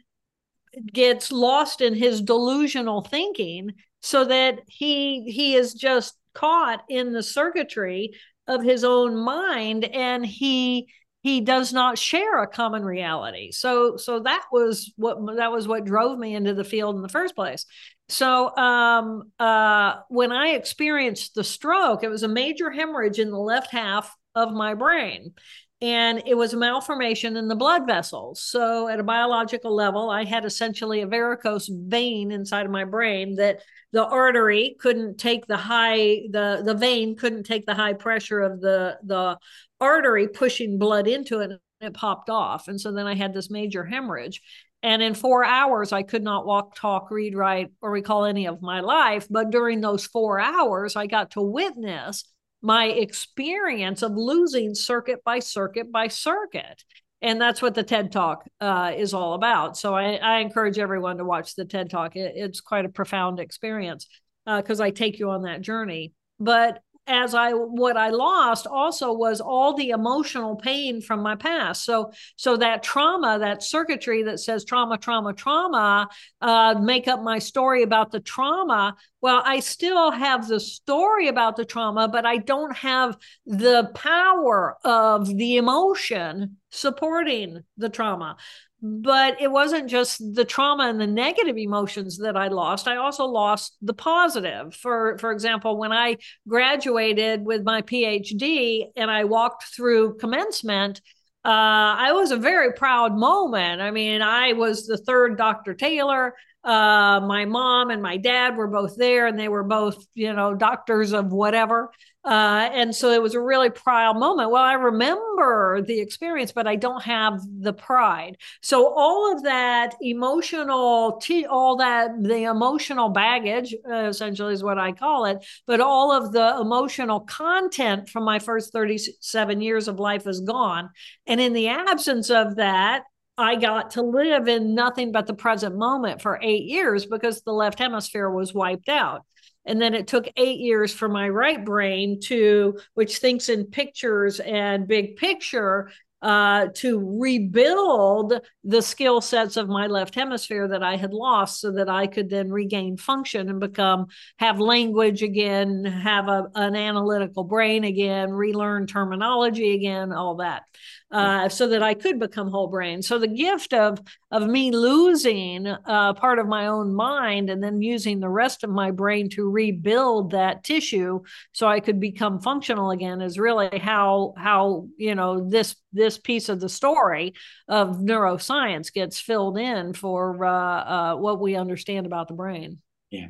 gets lost in his delusional thinking so that he, he is just caught in the circuitry of his own mind. And he he does not share a common reality. So, so that was what, that was what drove me into the field in the first place. So um, uh, when I experienced the stroke, it was a major hemorrhage in the left half of my brain, and it was a malformation in the blood vessels. So at a biological level, I had essentially a varicose vein inside of my brain that the artery couldn't take the high, the, the vein couldn't take the high pressure of the, the artery pushing blood into it, and it popped off. And so then I had this major hemorrhage. And in four hours, I could not walk, talk, read, write, or recall any of my life. But during those four hours, I got to witness my experience of losing circuit by circuit by circuit. And that's what the TED Talk uh, is all about. So I, I encourage everyone to watch the TED Talk. It, it's quite a profound experience because uh, I take you on that journey. But as I, what I lost also was all the emotional pain from my past. So, so that trauma, that circuitry that says trauma, trauma, trauma, uh, make up my story about the trauma. Well, I still have the story about the trauma, but I don't have the power of the emotion supporting the trauma. But it wasn't just the trauma and the negative emotions that I lost. I also lost the positive. For, for example, when I graduated with my PhD and I walked through commencement, uh, I was a very proud moment. I mean, I was the third Doctor Taylor. Uh, my mom and my dad were both there, and they were both, you know, doctors of whatever. Uh, and so it was a really proud moment. Well, I remember the experience, but I don't have the pride. So all of that emotional, t- all that, the emotional baggage, uh, essentially is what I call it, but all of the emotional content from my first thirty-seven years of life is gone. And in the absence of that, I got to live in nothing but the present moment for eight years because the left hemisphere was wiped out. And then it took eight years for my right brain to, which thinks in pictures and big picture, uh, to rebuild the skill sets of my left hemisphere that I had lost so that I could then regain function and become, have language again, have a, an analytical brain again, relearn terminology again, all that, uh, so that I could become whole brain. So the gift of, of me losing uh, part of my own mind and then using the rest of my brain to rebuild that tissue so I could become functional again is really how, how, you know, this, this, this piece of the story of neuroscience gets filled in for uh, uh, what we understand about the brain. Yeah.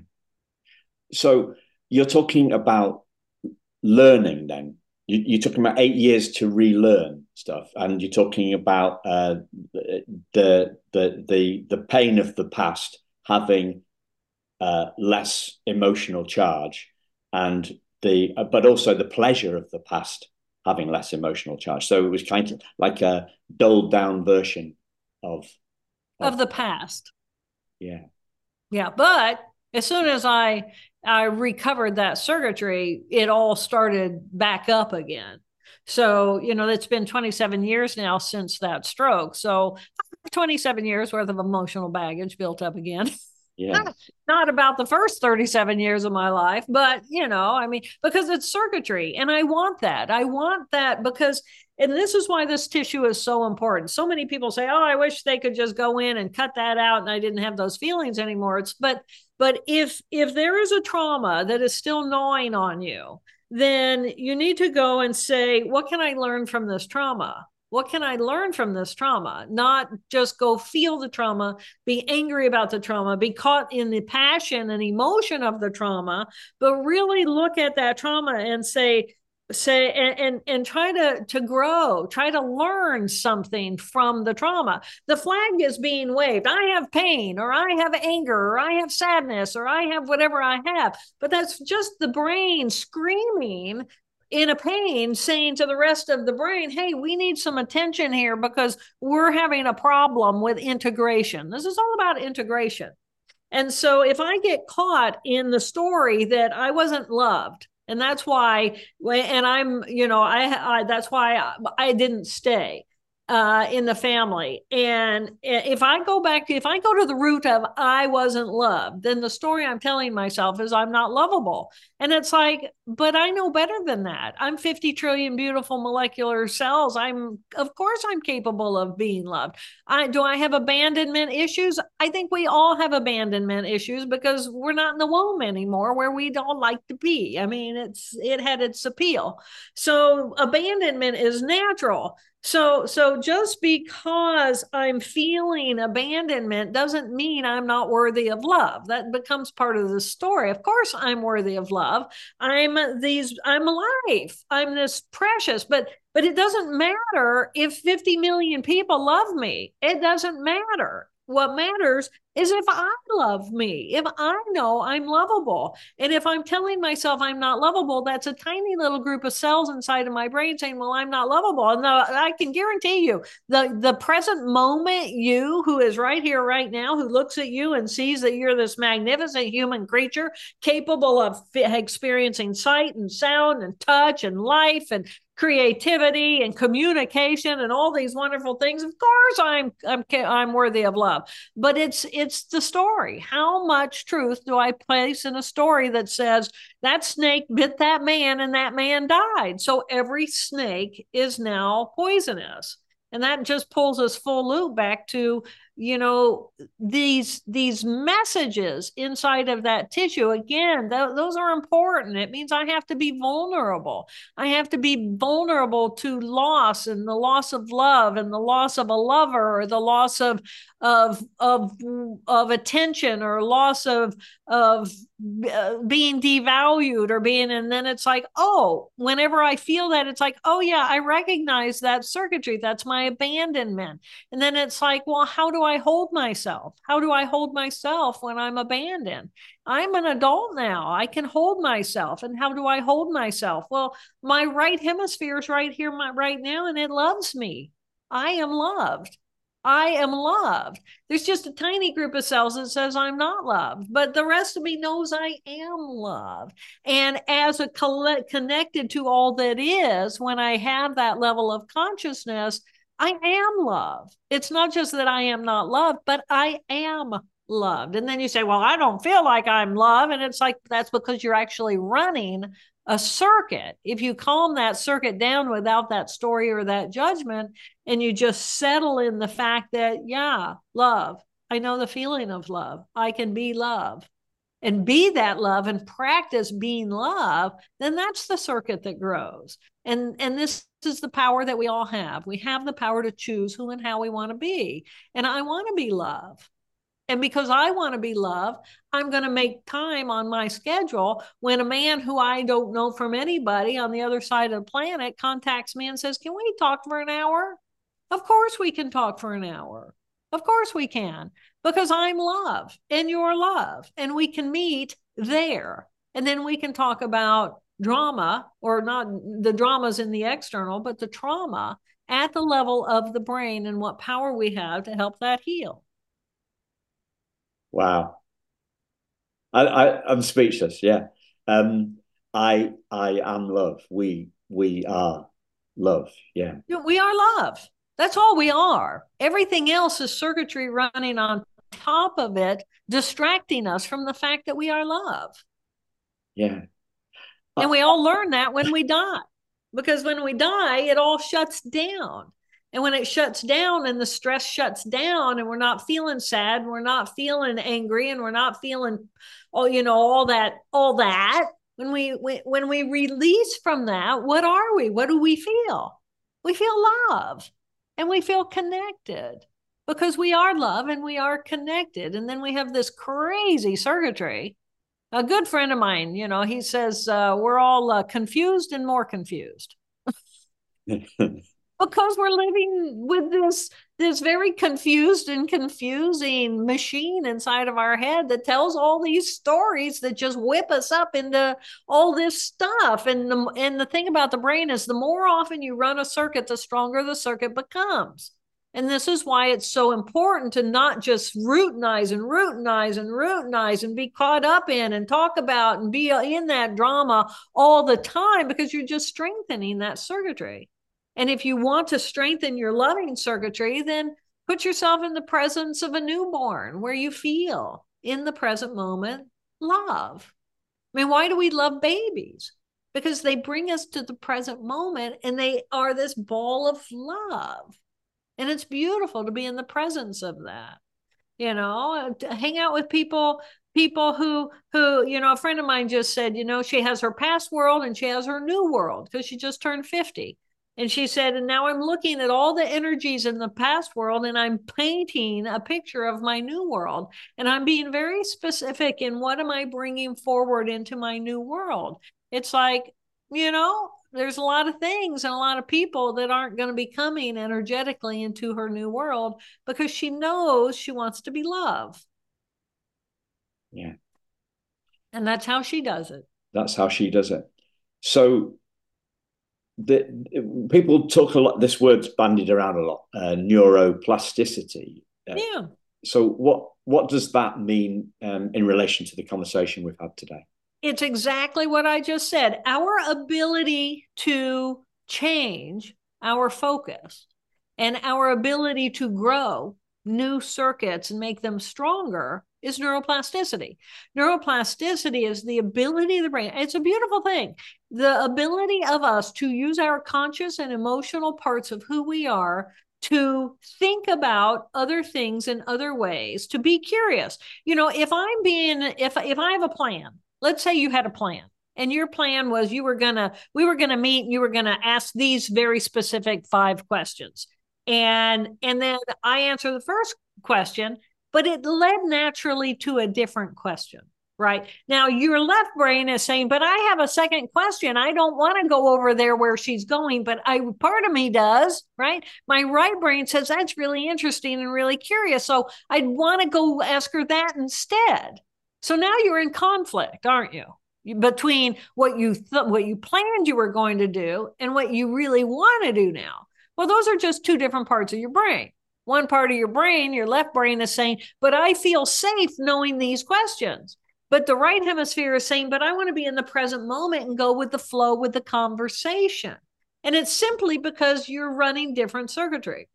So you're talking about learning then. You, you're talking about eight years to relearn stuff, and you're talking about uh, the, the, the, the pain of the past having uh, less emotional charge, and the, uh, but also the pleasure of the past having less emotional charge. So it was kind of like a dulled down version of, of... Of the past. Yeah. Yeah. But as soon as I, I recovered that circuitry, it all started back up again. So, you know, it's been twenty-seven years now since that stroke. So twenty-seven years worth of emotional baggage built up again. Yeah. Not, not about the first thirty-seven years of my life, but, you know, I mean, because it's circuitry, and I want that. I want that because, and this is why this tissue is so important. So many people say, oh, I wish they could just go in and cut that out and I didn't have those feelings anymore. It's, but, but if, if there is a trauma that is still gnawing on you, then you need to go and say, what can I learn from this trauma? What can I learn from this trauma? Not just go feel the trauma, be angry about the trauma, be caught in the passion and emotion of the trauma, but really look at that trauma and say, say, and, and, and try to, to grow, try to learn something from the trauma. The flag is being waved. I have pain, or I have anger, or I have sadness, or I have whatever I have, but that's just the brain screaming in a pain, saying to the rest of the brain, hey, we need some attention here because we're having a problem with integration. This is all about integration. And so if I get caught in the story that I wasn't loved, and that's why, and I'm, you know, I, I that's why I, I didn't stay. uh, in the family. And if I go back to, if I go to the root of I wasn't loved, then the story I'm telling myself is I'm not lovable. And it's like, but I know better than that. I'm fifty trillion beautiful molecular cells. I'm, of course I'm capable of being loved. I, do I have abandonment issues? I think we all have abandonment issues because we're not in the womb anymore where we'd all like to be. I mean, it's, it had its appeal. So abandonment is natural. So, so just because I'm feeling abandonment doesn't mean I'm not worthy of love. That becomes part of the story. Of course, I'm worthy of love. I'm these, I'm alive. I'm this precious, but, but it doesn't matter if fifty million people love me. It doesn't matter. What matters is if I love me, if I know I'm lovable. And if I'm telling myself I'm not lovable, that's a tiny little group of cells inside of my brain saying, well, I'm not lovable. And I can guarantee you the, the present moment you who is right here, right now, who looks at you and sees that you're this magnificent human creature capable of experiencing sight and sound and touch and life and creativity and communication and all these wonderful things. Of course, I'm, I'm, I'm worthy of love, but it's, it's the story. How much truth do I place in a story that says that snake bit that man and that man died? So every snake is now poisonous. And that just pulls us full loop back to, you know, these, these messages inside of that tissue. Again, th- those are important. It means I have to be vulnerable. I have to be vulnerable to loss and the loss of love and the loss of a lover or the loss of, of, of, of attention or loss of, of uh, being devalued or being, and then it's like, oh, whenever I feel that it's like, oh yeah, I recognize that circuitry. That's my abandonment. And then it's like, well, how do I hold myself? How do I hold myself when I'm abandoned? I'm an adult now. I can hold myself. And how do I hold myself? Well, my right hemisphere is right here, my, right now, and it loves me. I am loved. I am loved. There's just a tiny group of cells that says I'm not loved, but the rest of me knows I am loved. And as a collect connected to all that is, when I have that level of consciousness, I am loved. It's not just that I am not loved, but I am loved. And then you say, well, I don't feel like I'm loved. And it's like, that's because you're actually running a circuit. If you calm that circuit down without that story or that judgment, and you just settle in the fact that, yeah, love, I know the feeling of love. I can be love and be that love and practice being love, then that's the circuit that grows. And, and this is the power that we all have. We have the power to choose who and how we want to be. And I want to be love. And because I want to be loved, I'm going to make time on my schedule when a man who I don't know from anybody on the other side of the planet contacts me and says, can we talk for an hour? Of course we can talk for an hour. Of course we can, because I'm love and you're love and we can meet there. And then we can talk about drama or not the dramas in the external, but the trauma at the level of the brain and what power we have to help that heal. Wow, I, I I'm speechless. Yeah, um, I I am love. We we are love. Yeah, we are love. That's all we are. Everything else is circuitry running on top of it, distracting us from the fact that we are love. Yeah, and I, we all learn that when we die, because when we die, it all shuts down. And when it shuts down and the stress shuts down and we're not feeling sad, we're not feeling angry, and we're not feeling all, you know, all that, all that. When we, when we release from that, what are we? What do we feel? We feel love and we feel connected because we are love and we are connected. And then we have this crazy circuitry. A good friend of mine, you know, he says, uh, we're all uh, confused and more confused. Because we're living with this, this very confused and confusing machine inside of our head that tells all these stories that just whip us up into all this stuff. And the, and the thing about the brain is the more often you run a circuit, the stronger the circuit becomes. And this is why it's so important to not just routinize and routinize and routinize and be caught up in and talk about and be in that drama all the time, because you're just strengthening that circuitry. And if you want to strengthen your loving circuitry, then put yourself in the presence of a newborn where you feel in the present moment love. I mean, why do we love babies? Because they bring us to the present moment and they are this ball of love. And it's beautiful to be in the presence of that. You know, hang out with people, people who, who, you know, a friend of mine just said, you know, she has her past world and she has her new world because she just turned fifty. And she said, and now I'm looking at all the energies in the past world and I'm painting a picture of my new world. And I'm being very specific in what am I bringing forward into my new world? It's like, you know, there's a lot of things and a lot of people that aren't going to be coming energetically into her new world because she knows she wants to be loved. Yeah. And that's how she does it. That's how she does it. So the, people talk a lot, this word's bandied around a lot, uh, neuroplasticity. Uh, yeah. So what, what does that mean um, in relation to the conversation we've had today? It's exactly what I just said. Our ability to change our focus and our ability to grow new circuits and make them stronger is neuroplasticity. Neuroplasticity is the ability of the brain. It's a beautiful thing. The ability of us to use our conscious and emotional parts of who we are to think about other things in other ways, to be curious. You know, if I'm being, if, if I have a plan, let's say you had a plan and your plan was you were going to, we were going to meet and you were going to ask these very specific five questions. And, and then I answer the first question, but it led naturally to a different question, right? Now your left brain is saying, but I have a second question. I don't want to go over there where she's going, but I, part of me does, right? My right brain says, that's really interesting and really curious. So I'd want to go ask her that instead. So now you're in conflict, aren't you? Between what you th- what you planned you were going to do and what you really want to do now. Well, those are just two different parts of your brain. One part of your brain, your left brain is saying, but I feel safe knowing these questions. But the right hemisphere is saying, but I want to be in the present moment and go with the flow with the conversation. And it's simply because you're running different circuitry.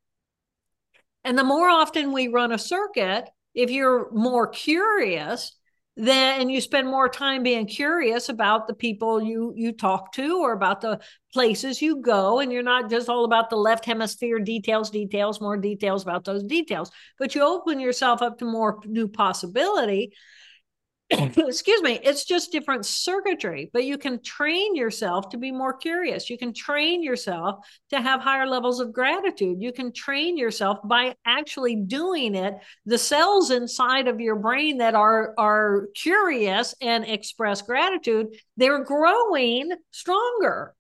And the more often we run a circuit, if you're more curious, then and you spend more time being curious about the people you, you talk to or about the places you go. And you're not just all about the left hemisphere details, details, more details about those details, but you open yourself up to more new possibility. Excuse me. It's just different circuitry, but you can train yourself to be more curious. You can train yourself to have higher levels of gratitude. You can train yourself by actually doing it. The cells inside of your brain that are, are curious and express gratitude, they're growing stronger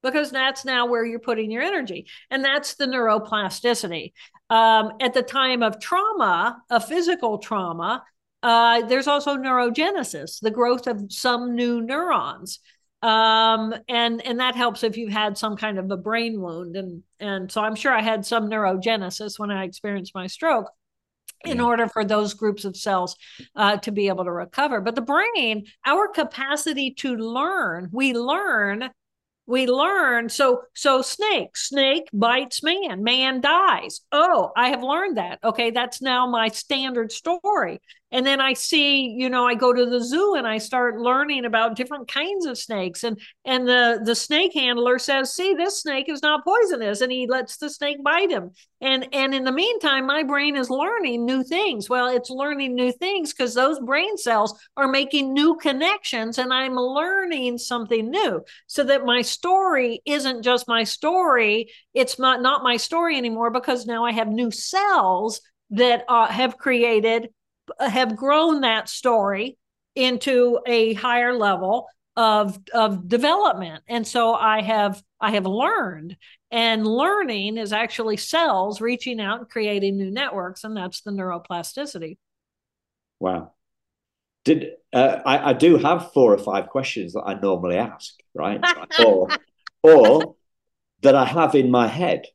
because that's now where you're putting your energy. And that's the neuroplasticity. Um, at the time of trauma, a physical trauma, Uh, there's also neurogenesis, the growth of some new neurons. Um, and, and that helps if you've had some kind of a brain wound. And, and so I'm sure I had some neurogenesis when I experienced my stroke in order for those groups of cells uh, to be able to recover. But the brain, our capacity to learn, we learn, we learn. So, so snake, snake bites man, man dies. Oh, I have learned that. Okay. That's now my standard story. And then I see, you know, I go to the zoo and I start learning about different kinds of snakes. And, and the, the snake handler says, see, this snake is not poisonous. And he lets the snake bite him. And, and in the meantime, my brain is learning new things. Well, it's learning new things because those brain cells are making new connections and I'm learning something new so that my story isn't just my story. It's not, not my story anymore because now I have new cells that uh, have created have grown that story into a higher level of, of development. And so I have, I have learned, and learning is actually cells reaching out and creating new networks. And that's the neuroplasticity. Wow. Did, uh, I, I do have four or five questions that I normally ask, right? or, or that I have in my head,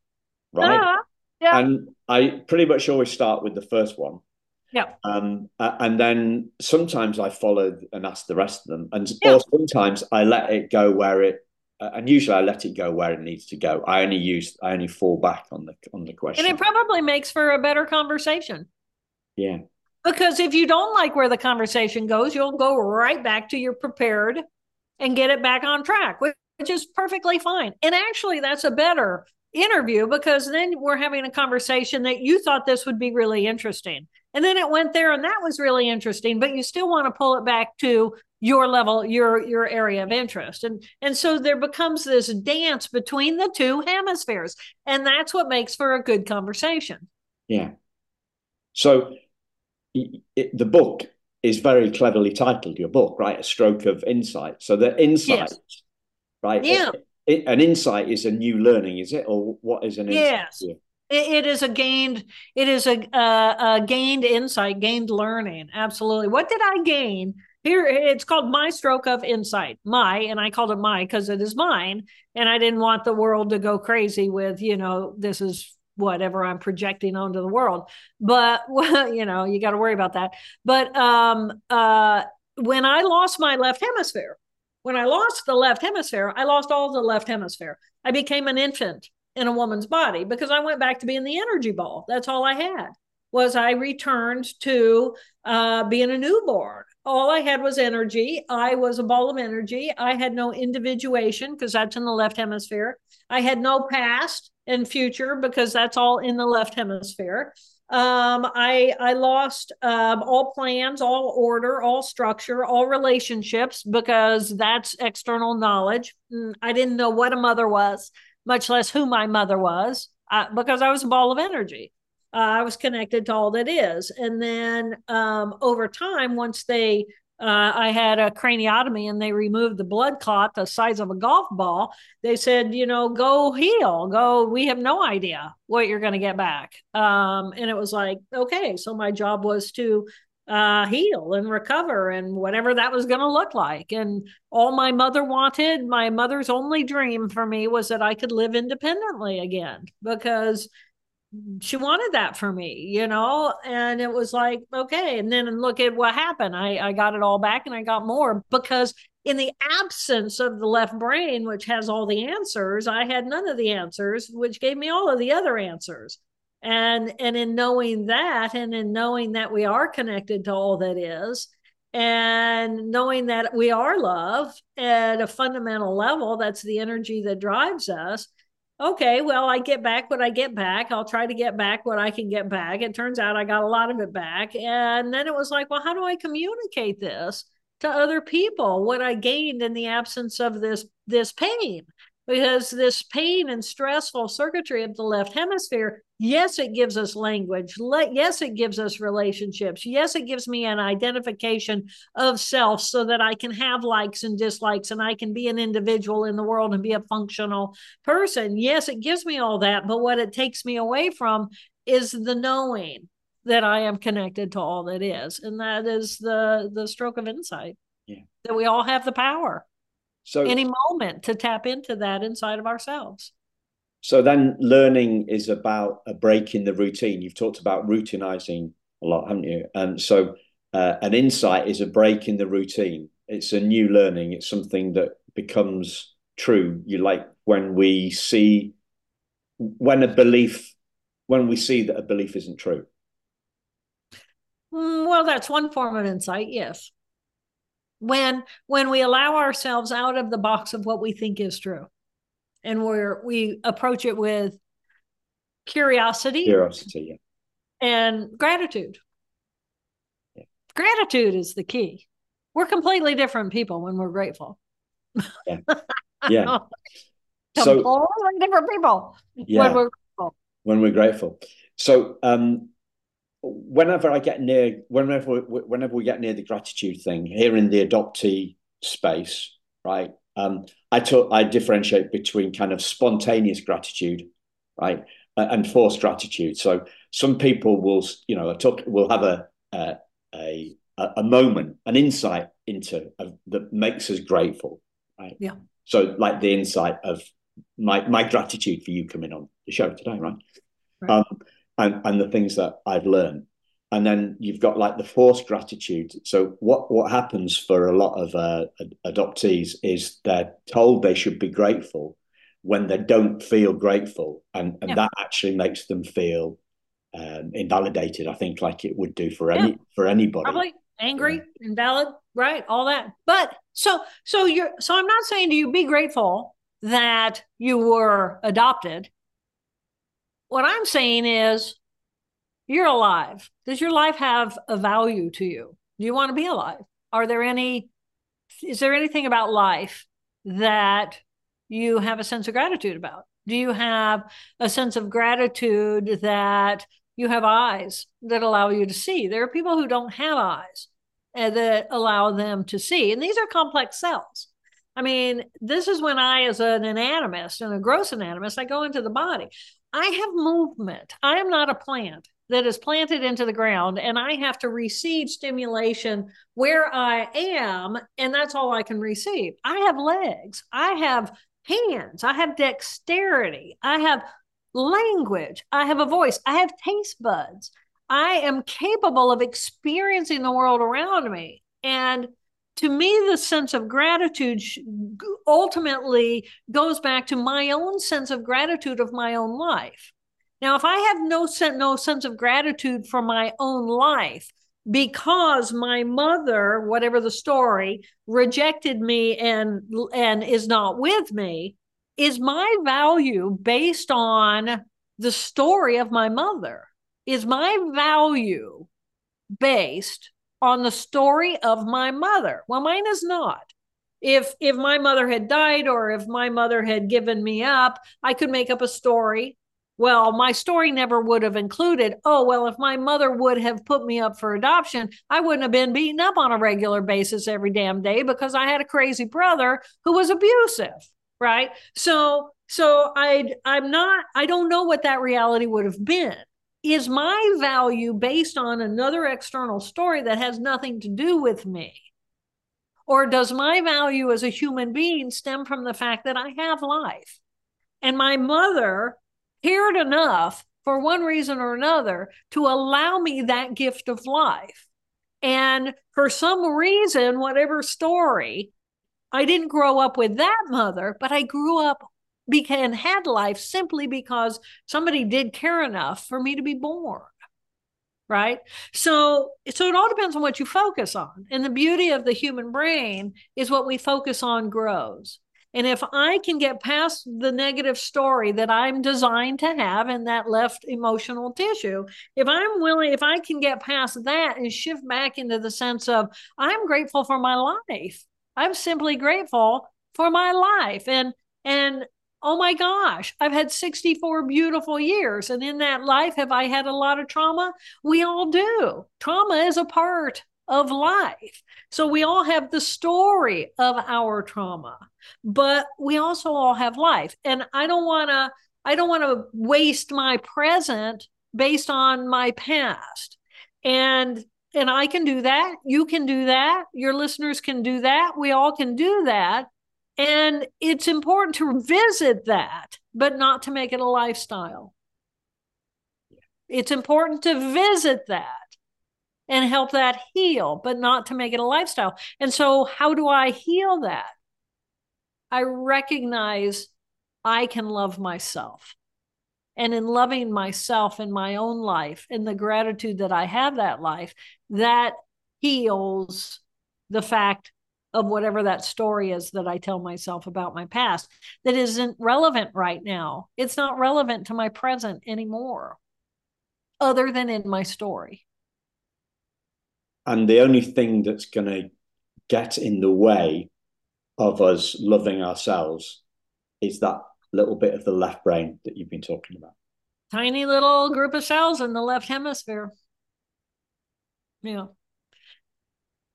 right? Uh-huh. Yeah. And I pretty much always start with the first one. Yeah. Um, and then sometimes I followed and asked the rest of them. And yeah. Or sometimes I let it go where it Uh, and usually I let it go where it needs to go. I only use, I only fall back on the, on the question. And it probably makes for a better conversation. Yeah. Because if you don't like where the conversation goes, you'll go right back to your prepared and get it back on track, which is perfectly fine. And actually that's a better interview, because then we're having a conversation that you thought this would be really interesting. And then it went there and that was really interesting, but you still want to pull it back to your level, your, your area of interest. And, and so there becomes this dance between the two hemispheres, and that's what makes for a good conversation. Yeah. So it, the book is very cleverly titled, your book, right? A Stroke of Insight. So the insight, yes. Right? Yeah. It, it, an insight is a new learning, is it? Or what is an insight? Yes. Yeah. It is a gained, it is a, uh, a gained insight, gained learning. Absolutely. What did I gain? Here, it's called My Stroke of Insight. My, and I called it my because it is mine. And I didn't want the world to go crazy with, you know, this is whatever I'm projecting onto the world. But, well, you know, you got to worry about that. But um, uh, when I lost my left hemisphere, when I lost the left hemisphere, I lost all the left hemisphere. I became an infant in a woman's body, because I went back to being the energy ball. That's all I had, was I returned to uh, being a newborn. All I had was energy. I was a ball of energy. I had no individuation, because that's in the left hemisphere. I had no past and future, because that's all in the left hemisphere. Um, I, I lost um, all plans, all order, all structure, all relationships, because that's external knowledge. I didn't know what a mother was, much less who my mother was, uh, because I was a ball of energy. Uh, I was connected to all that is. And then um, over time, once they, uh, I had a craniotomy and they removed the blood clot the size of a golf ball, they said, you know, go heal, go, we have no idea what you're going to get back. Um, and it was like, okay, so my job was to uh, heal and recover and whatever that was going to look like. And all my mother wanted, my mother's only dream for me, was that I could live independently again, because she wanted that for me, you know? And it was like, okay. And then look at what happened. I, I got it all back and I got more, because in the absence of the left brain, which has all the answers, I had none of the answers, which gave me all of the other answers. And, and in knowing that, and in knowing that we are connected to all that is, and knowing that we are love at a fundamental level, that's the energy that drives us. Okay, well, I get back what I get back. I'll try to get back what I can get back. It turns out I got a lot of it back. And then it was like, well, how do I communicate this to other people? What I gained in the absence of this, this pain, because this pain and stressful circuitry of the left hemisphere, yes, it gives us language. Let, yes, it gives us relationships. Yes, it gives me an identification of self so that I can have likes and dislikes and I can be an individual in the world and be a functional person. Yes, it gives me all that. But what it takes me away from is the knowing that I am connected to all that is. And that is the, the stroke of insight, yeah, that we all have the power. So any moment to tap into that inside of ourselves. So then learning is about a break in the routine. You've talked about routinizing a lot, haven't you? And so uh, an insight is a break in the routine. It's a new learning. It's something that becomes true. You like when we see, when a belief, when we see that a belief isn't true. Well, that's one form of insight. Yes. When, when we allow ourselves out of the box of what we think is true, and where we approach it with curiosity, curiosity, yeah, and gratitude. Yeah. Gratitude is the key. We're completely different people when we're grateful. Yeah. Yeah. Completely so, different people, yeah, when we're grateful. When we're grateful. So, um, Whenever I get near, whenever, whenever we get near the gratitude thing here in the adoptee space, right? Um, I talk, I differentiate between kind of spontaneous gratitude, right, and forced gratitude. So some people will, you know, talk, will have a a a, a moment, an insight into a, that makes us grateful, right? Yeah. So like the insight of my my gratitude for you coming on the show today, right? Right. Um, And, and the things that I've learned. And then you've got like the forced gratitude. So what, what happens for a lot of uh, adoptees is they're told they should be grateful when they don't feel grateful. And, and yeah. that actually makes them feel um, invalidated, I think, like it would do for yeah. any for anybody. Probably angry, yeah. invalid, right, all that. But so so you're so I'm not saying to you be grateful that you were adopted. What I'm saying is, you're alive. Does your life have a value to you? Do you want to be alive? Are there any, is there anything about life that you have a sense of gratitude about? Do you have a sense of gratitude that you have eyes that allow you to see? There are people who don't have eyes that allow them to see. And these are complex cells. I mean, this is when I, as an anatomist and a gross anatomist, I go into the body. I have movement. I am not a plant that is planted into the ground, and I have to receive stimulation where I am, and that's all I can receive. I have legs. I have hands. I have dexterity. I have language. I have a voice. I have taste buds. I am capable of experiencing the world around me. And to me, the sense of gratitude ultimately goes back to my own sense of gratitude of my own life. Now, if I have no sense, no sense of gratitude for my own life because my mother, whatever the story, rejected me and, and is not with me, is my value based on the story of my mother? Is my value based on the story of my mother? Well, mine is not. If if my mother had died or if my mother had given me up, I could make up a story. Well, my story never would have included, oh, well, if my mother would have put me up for adoption, I wouldn't have been beaten up on a regular basis every damn day because I had a crazy brother who was abusive, right? So, so I, I'm not, I don't know what that reality would have been. Is my value based on another external story that has nothing to do with me? Or does my value as a human being stem from the fact that I have life? And my mother cared enough for one reason or another to allow me that gift of life. And for some reason, whatever story, I didn't grow up with that mother, but I grew up and had life simply because somebody did care enough for me to be born, right? So, so it all depends on what you focus on. And the beauty of the human brain is what we focus on grows. And if I can get past the negative story that I'm designed to have in that left emotional tissue, if I'm willing, if I can get past that and shift back into the sense of, I'm grateful for my life. I'm simply grateful for my life. And, and oh my gosh, I've had sixty-four beautiful years. And in that life, have I had a lot of trauma? We all do. Trauma is a part of life. So we all have the story of our trauma, but we also all have life. And I don't want to, I don't want to waste my present based on my past. And, and I can do that. You can do that. Your listeners can do that. We all can do that. And it's important to visit that, but not to make it a lifestyle. Yeah. It's important to visit that and help that heal, but not to make it a lifestyle. And so how do I heal that? I recognize I can love myself. And in loving myself in my own life, in the gratitude that I have that life, that heals the fact of whatever that story is that I tell myself about my past that isn't relevant right now. It's not relevant to my present anymore, other than in my story. And the only thing that's going to get in the way of us loving ourselves is that little bit of the left brain that you've been talking about. Tiny little group of cells in the left hemisphere. Yeah.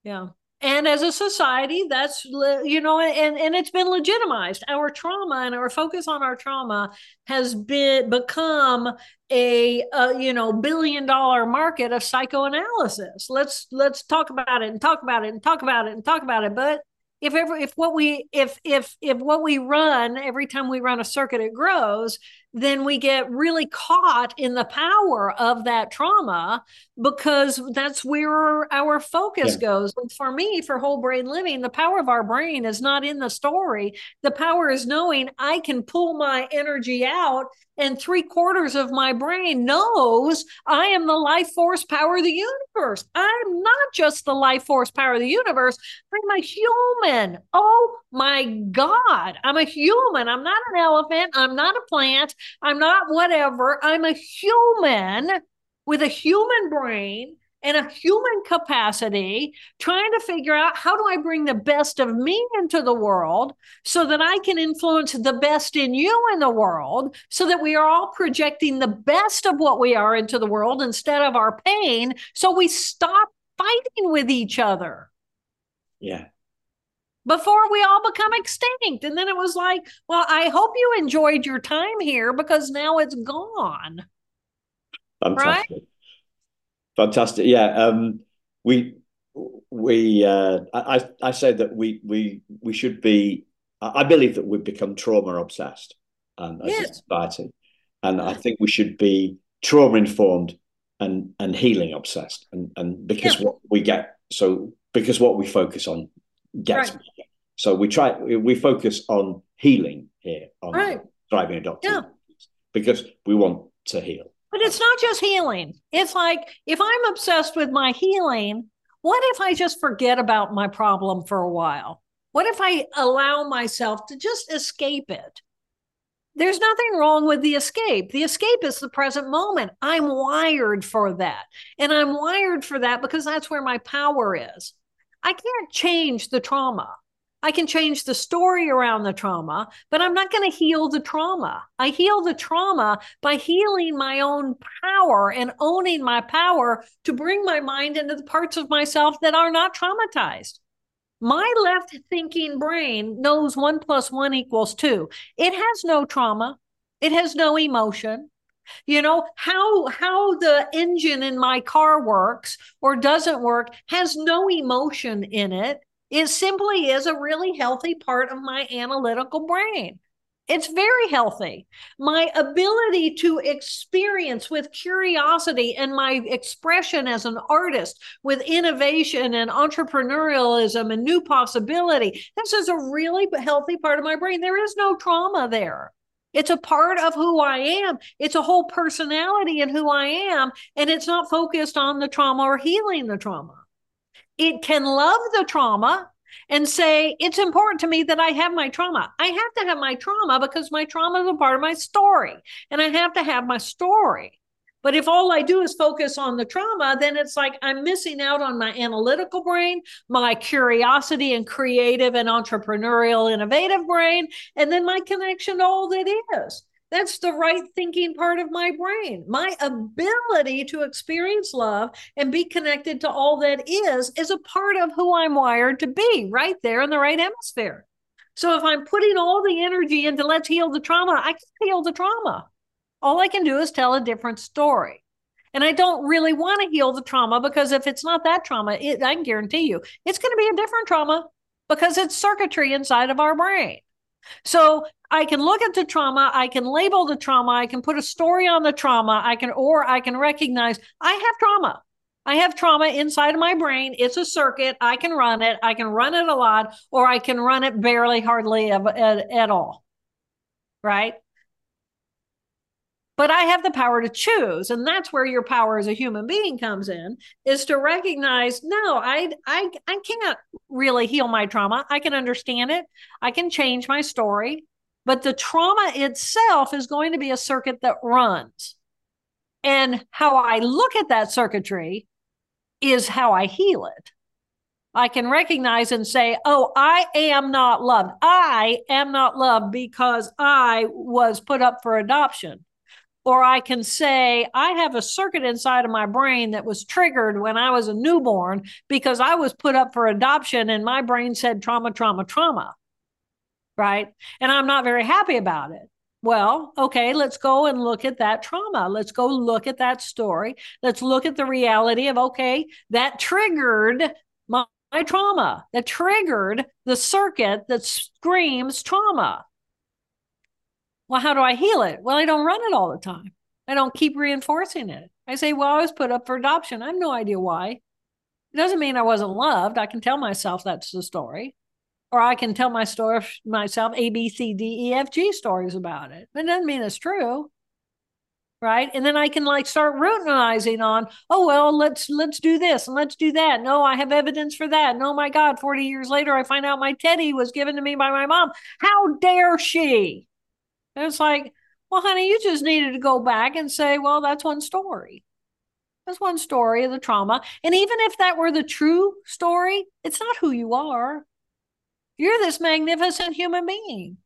Yeah. And as a society, that's, you know, and, and it's been legitimized. Our trauma and our focus on our trauma has been become a, a you know, billion dollar market of psychoanalysis. Let's let's talk about it and talk about it and talk about it and talk about it. But if ever if what we if if if what we run every time we run a circuit, it grows. then we get really caught in the power of that trauma, because that's where our focus yeah. goes. And for me, for whole brain living, the power of our brain is not in the story. The power is knowing I can pull my energy out, and three quarters of my brain knows I am the life force power of the universe. I'm not just the life force power of the universe. I'm a human. Oh my God. I'm a human. I'm not an elephant. I'm not a plant. I'm not whatever. I'm a human with a human brain and a human capacity, trying to figure out, how do I bring the best of me into the world so that I can influence the best in you in the world, so that we are all projecting the best of what we are into the world instead of our pain, so we stop fighting with each other. Yeah. Before we all become extinct. And then it was like, well, I hope you enjoyed your time here, because now it's gone. Fantastic. Right? Fantastic. Yeah. Um, we, we, uh, I, I say that we, we, we should be, I believe that we've become trauma obsessed um, as yes. a society. And I think we should be trauma informed and, and healing obsessed. And, and because yeah. what we get, so because what we focus on gets. Right. So we try, we focus on healing here on right. thriving and adopting yeah. because we want to heal. But it's not just healing. It's like, if I'm obsessed with my healing, what if I just forget about my problem for a while? What if I allow myself to just escape it? There's nothing wrong with the escape. The escape is the present moment. I'm wired for that. And I'm wired for that because that's where my power is. I can't change the trauma. I can change the story around the trauma, but I'm not going to heal the trauma. I heal the trauma by healing my own power and owning my power to bring my mind into the parts of myself that are not traumatized. My left thinking brain knows one plus one equals two. It has no trauma. It has no emotion. You know, how how the engine in my car works or doesn't work has no emotion in it. It simply is a really healthy part of my analytical brain. It's very healthy. My ability to experience with curiosity and my expression as an artist with innovation and entrepreneurialism and new possibility. This is a really healthy part of my brain. There is no trauma there. It's a part of who I am. It's a whole personality in who I am. And it's not focused on the trauma or healing the trauma. It can love the trauma and say, it's important to me that I have my trauma. I have to have my trauma because my trauma is a part of my story, and I have to have my story. But if all I do is focus on the trauma, then it's like I'm missing out on my analytical brain, my curiosity and creative and entrepreneurial, innovative brain, and then my connection to all that is. That's the right thinking part of my brain. My ability to experience love and be connected to all that is, is a part of who I'm wired to be, right there in the right hemisphere. So if I'm putting all the energy into let's heal the trauma, I can't heal the trauma. All I can do is tell a different story. And I don't really want to heal the trauma, because if it's not that trauma, it, I can guarantee you, it's going to be a different trauma, because it's circuitry inside of our brain. So I can look at the trauma, I can label the trauma, I can put a story on the trauma, I can, or I can recognize I have trauma. I have trauma inside of my brain. It's a circuit. I can run it. I can run it a lot, or I can run it barely, hardly at, at all. Right? But I have the power to choose. And that's where your power as a human being comes in, is to recognize, no, I, I, I can't really heal my trauma. I can understand it. I can change my story. But the trauma itself is going to be a circuit that runs. And how I look at that circuitry is how I heal it. I can recognize and say, oh, I am not loved. I am not loved because I was put up for adoption. Or I can say, I have a circuit inside of my brain that was triggered when I was a newborn because I was put up for adoption and my brain said trauma, trauma, trauma. Right? And I'm not very happy about it. Well, okay, let's go and look at that trauma. Let's go look at that story. Let's look at the reality of, okay, that triggered my, my trauma. That triggered the circuit that screams trauma. well, how do I heal it? Well, I don't run it all the time. I don't keep reinforcing it. I say, well, I was put up for adoption. I have no idea why. It doesn't mean I wasn't loved. I can tell myself that's the story. Or I can tell my story myself, A, B, C, D, E, F, G stories about it. But it doesn't mean it's true. Right. And then I can like start routinizing on, oh, well, let's let's do this and let's do that. No, I have evidence for that. And oh my God, forty years later, I find out my teddy was given to me by my mom. How dare she? And it's like, well, honey, you just needed to go back and say, well, that's one story. That's one story of the trauma. And even if that were the true story, it's not who you are. You're this magnificent human being.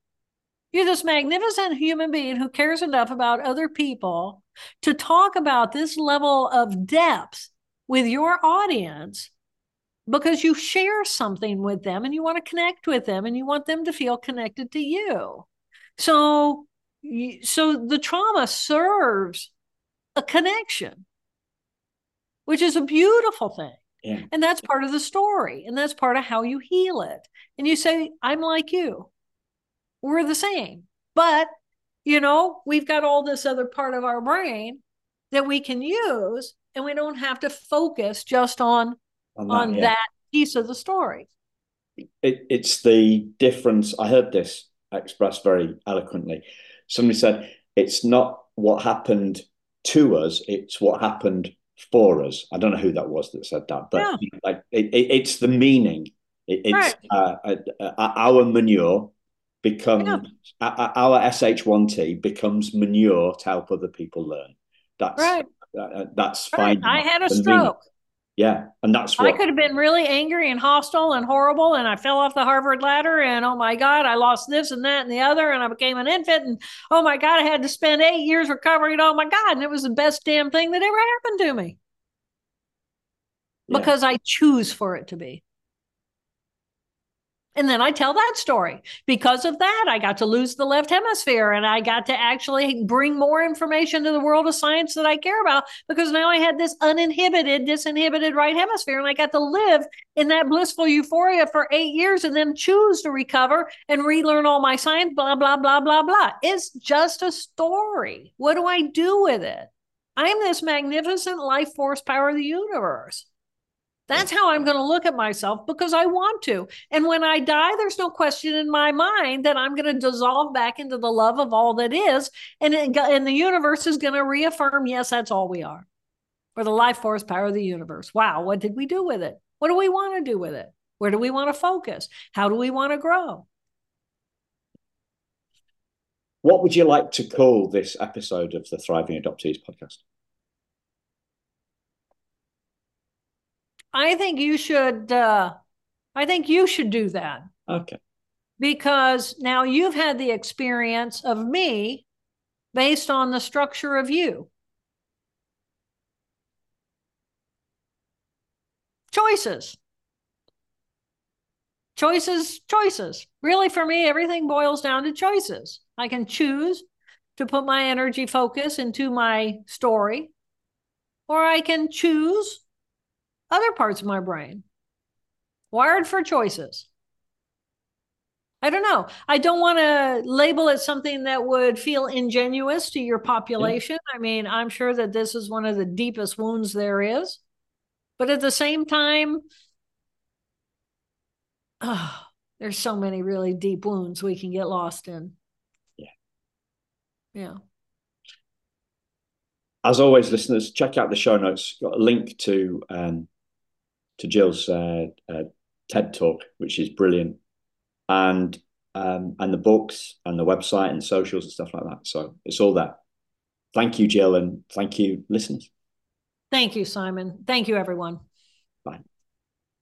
You're this magnificent human being who cares enough about other people to talk about this level of depth with your audience because you share something with them and you want to connect with them and you want them to feel connected to you. So, so the trauma serves a connection, which is a beautiful thing. Yeah. And that's part of the story. And that's part of how you heal it. And you say, I'm like you. We're the same. But, you know, we've got all this other part of our brain that we can use, and we don't have to focus just on, on, that, on yeah. that piece of the story. It, it's the difference. I heard this expressed very eloquently. Somebody said, it's not what happened to us, it's what happened for us. I don't know who that was that said that, but yeah. like it, it, it's the meaning. It, it's right. uh, uh, our manure becomes yeah. our S H one T becomes manure to help other people learn. That's right. Uh, that's right. fine. I had a stroke. Yeah, and that's what I could have been really angry and hostile and horrible, and I fell off the Harvard ladder, and oh my God, I lost this and that and the other, and I became an infant, and oh my God, I had to spend eight years recovering. Oh my God, and it was the best damn thing that ever happened to me yeah. because I choose for it to be. And then I tell that story. Because of that, I got to lose the left hemisphere, and I got to actually bring more information to the world of science that I care about, because now I had this uninhibited, disinhibited right hemisphere, and I got to live in that blissful euphoria for eight years and then choose to recover and relearn all my science, blah, blah, blah, blah, blah. It's just a story. What do I do with it? I'm this magnificent life force power of the universe. That's how I'm going to look at myself because I want to. And when I die, there's no question in my mind that I'm going to dissolve back into the love of all that is. And, it, and the universe is going to reaffirm, yes, that's all we are. We're the life force power of the universe. Wow, what did we do with it? What do we want to do with it? Where do we want to focus? How do we want to grow? What would you like to call this episode of the Thriving Adoptees podcast? I think you should, uh, I think you should do that. Okay. Because now you've had the experience of me based on the structure of you. Choices. Choices, choices. Really, for me, everything boils down to choices. I can choose to put my energy focus into my story, or I can choose other parts of my brain, wired for choices. I don't know. I don't want to label it something that would feel ingenuous to your population. Yeah. I mean, I'm sure that this is one of the deepest wounds there is. But at the same time, oh, there's so many really deep wounds we can get lost in. Yeah. Yeah. As always, listeners, check out the show notes. Got a link to... Um... to Jill's uh, uh, TED Talk, which is brilliant, and um, and the books and the website and socials and stuff like that. So it's all there. Thank you, Jill, and thank you, listeners. Thank you, Simon. Thank you, everyone.